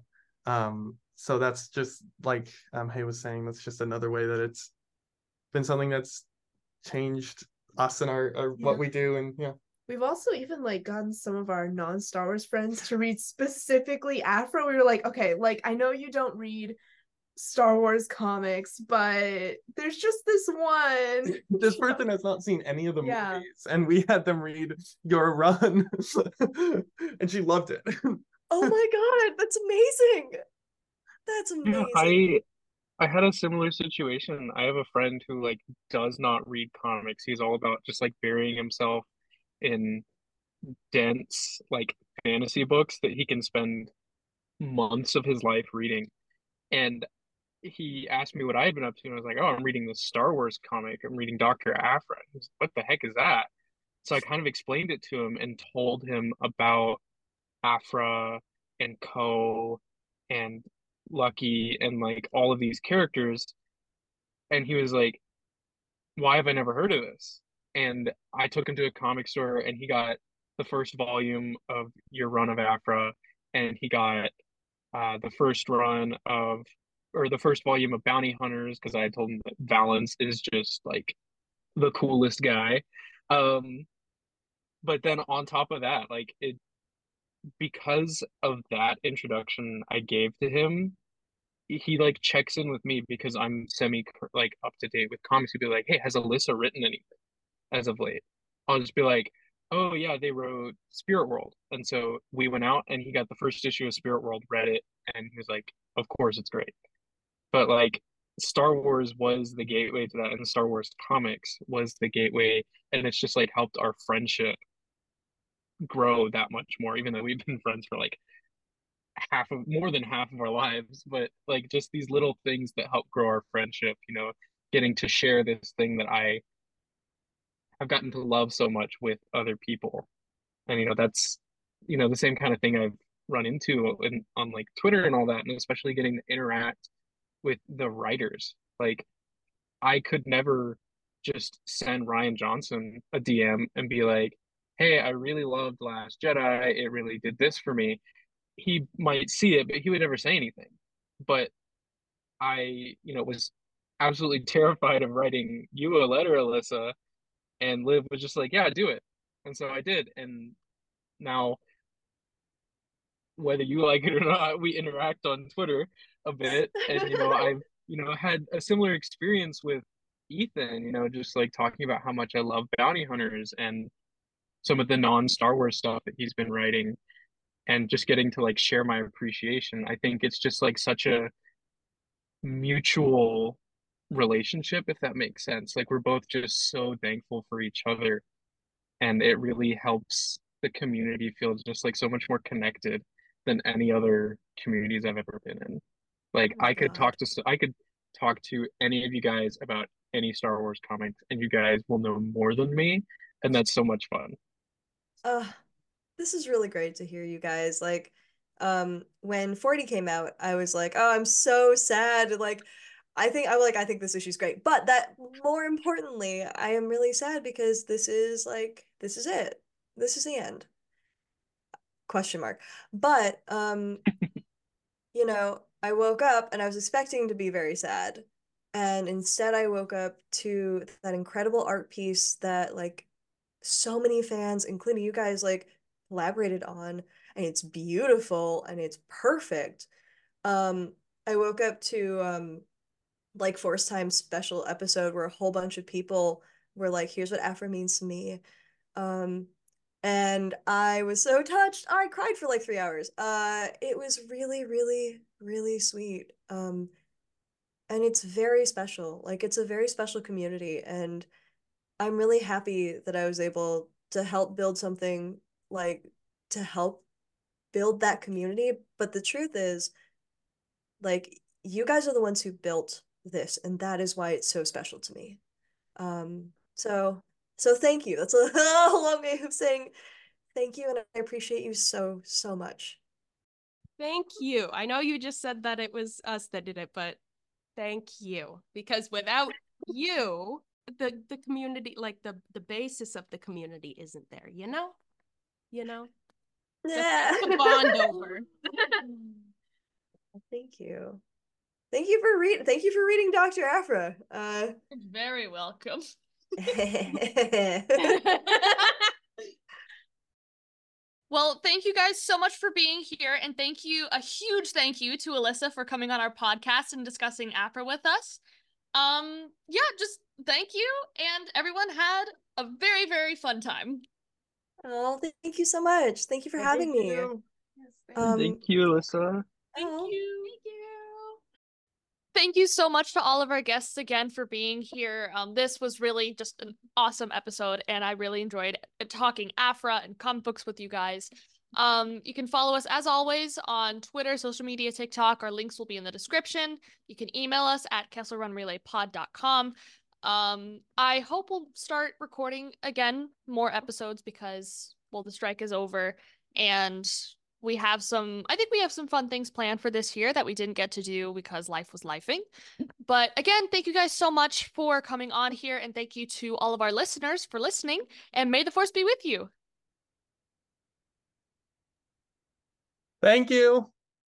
So that's just like Hay was saying, that's just another way that it's been something that's changed us and our what we do. And yeah, we've also even like gotten some of our non-Star Wars friends to read specifically Aphra. We were like, okay, like, I know you don't read Star Wars comics, but there's just this one this person has not seen any of the movies, and we had them read Your Run and she loved it. Oh my god, that's amazing. I had a similar situation. I have a friend who, like, does not read comics. He's all about just, like, burying himself in dense, like, fantasy books that he can spend months of his life reading. And he asked me what I had been up to, and I was like, oh, I'm reading this Star Wars comic. I'm reading Dr. Aphra. He was like, what the heck is that? So I kind of explained it to him and told him about Aphra and Kho and Lucky and like all of these characters, and he was like, why have I never heard of this? And I took him to a comic store, and he got the first volume of Your Run of Aphra, and he got the first volume of Bounty Hunters, because I had told him that Valance is just like the coolest guy. But then on top of that, like, because of that introduction I gave to him, he like checks in with me because I'm semi like up to date with comics. He'd be like, hey, has Alyssa written anything as of late? I'll just be like, oh yeah, they wrote Spirit World. And so we went out and he got the first issue of Spirit World, read it, and he was like, of course it's great. But like Star Wars was the gateway to that, and Star Wars comics was the gateway, and it's just like helped our friendship grow that much more, even though we've been friends for like more than half of our lives. But like just these little things that help grow our friendship, you know, getting to share this thing that I have gotten to love so much with other people. And you know, that's, you know, the same kind of thing I've run into on like Twitter and all that, and especially getting to interact with the writers. Like I could never just send Rian Johnson a DM and be like, hey, I really loved Last Jedi, it really did this for me. He might see it, but he would never say anything. But I, you know, was absolutely terrified of writing you a letter, Alyssa, and Liv was just like, yeah, do it. And so I did. And now, whether you like it or not, we interact on Twitter a bit. And, you know, I've, you know, had a similar experience with Ethan, you know, just like talking about how much I love Bounty Hunters and some of the non-Star Wars stuff that he's been writing, and just getting to like share my appreciation. I think it's just like such a mutual relationship, if that makes sense. Like we're both just so thankful for each other, and it really helps the community feel just like so much more connected than any other communities I've ever been in. Like I could talk to any of you guys about any Star Wars comics, and you guys will know more than me, and that's so much fun. This is really great to hear, you guys. Like when 40 came out, I was like, oh, I'm so sad. Like I think this issue's great. But that, more importantly, I am really sad because this is it. This is the end. ? But you know, I woke up and I was expecting to be very sad. And instead I woke up to that incredible art piece that like so many fans, including you guys, like collaborated on, and it's beautiful and it's perfect. I woke up to like Force Time special episode where a whole bunch of people were like, here's what Aphra means to me, and I was so touched I cried for like 3 hours. It was really, really, really sweet, and it's very special. Like it's a very special community, and I'm really happy that I was able to help build something, like to help build that community. But the truth is, like, you guys are the ones who built this, and that is why it's so special to me. So thank you. That's a long way of saying thank you, and I appreciate you so much. Thank you. I know you just said that it was us that did it, but thank you, because without you, the community, like the basis of the community isn't there, you know? Yeah. The bond over. Thank you for reading Dr. Aphra. You're very welcome. Well, thank you guys so much for being here, and a huge thank you to Alyssa for coming on our podcast and discussing Aphra with us. Yeah, just thank you, and everyone had a very, very fun time. Oh, thank you so much. Thank you for having me. Yes, thank you, Alyssa. Thank you. Thank you so much to all of our guests again for being here. This was really just an awesome episode, and I really enjoyed talking Aphra and comic books with you guys. You can follow us, as always, on Twitter, social media, TikTok. Our links will be in the description. You can email us at kesselrunrelaypod.com. I hope we'll start recording again more episodes because, well, the strike is over, and I think we have some fun things planned for this year that we didn't get to do because life was lifing. But again, thank you guys so much for coming on here, and thank you to all of our listeners for listening, and may the Force be with you. Thank you.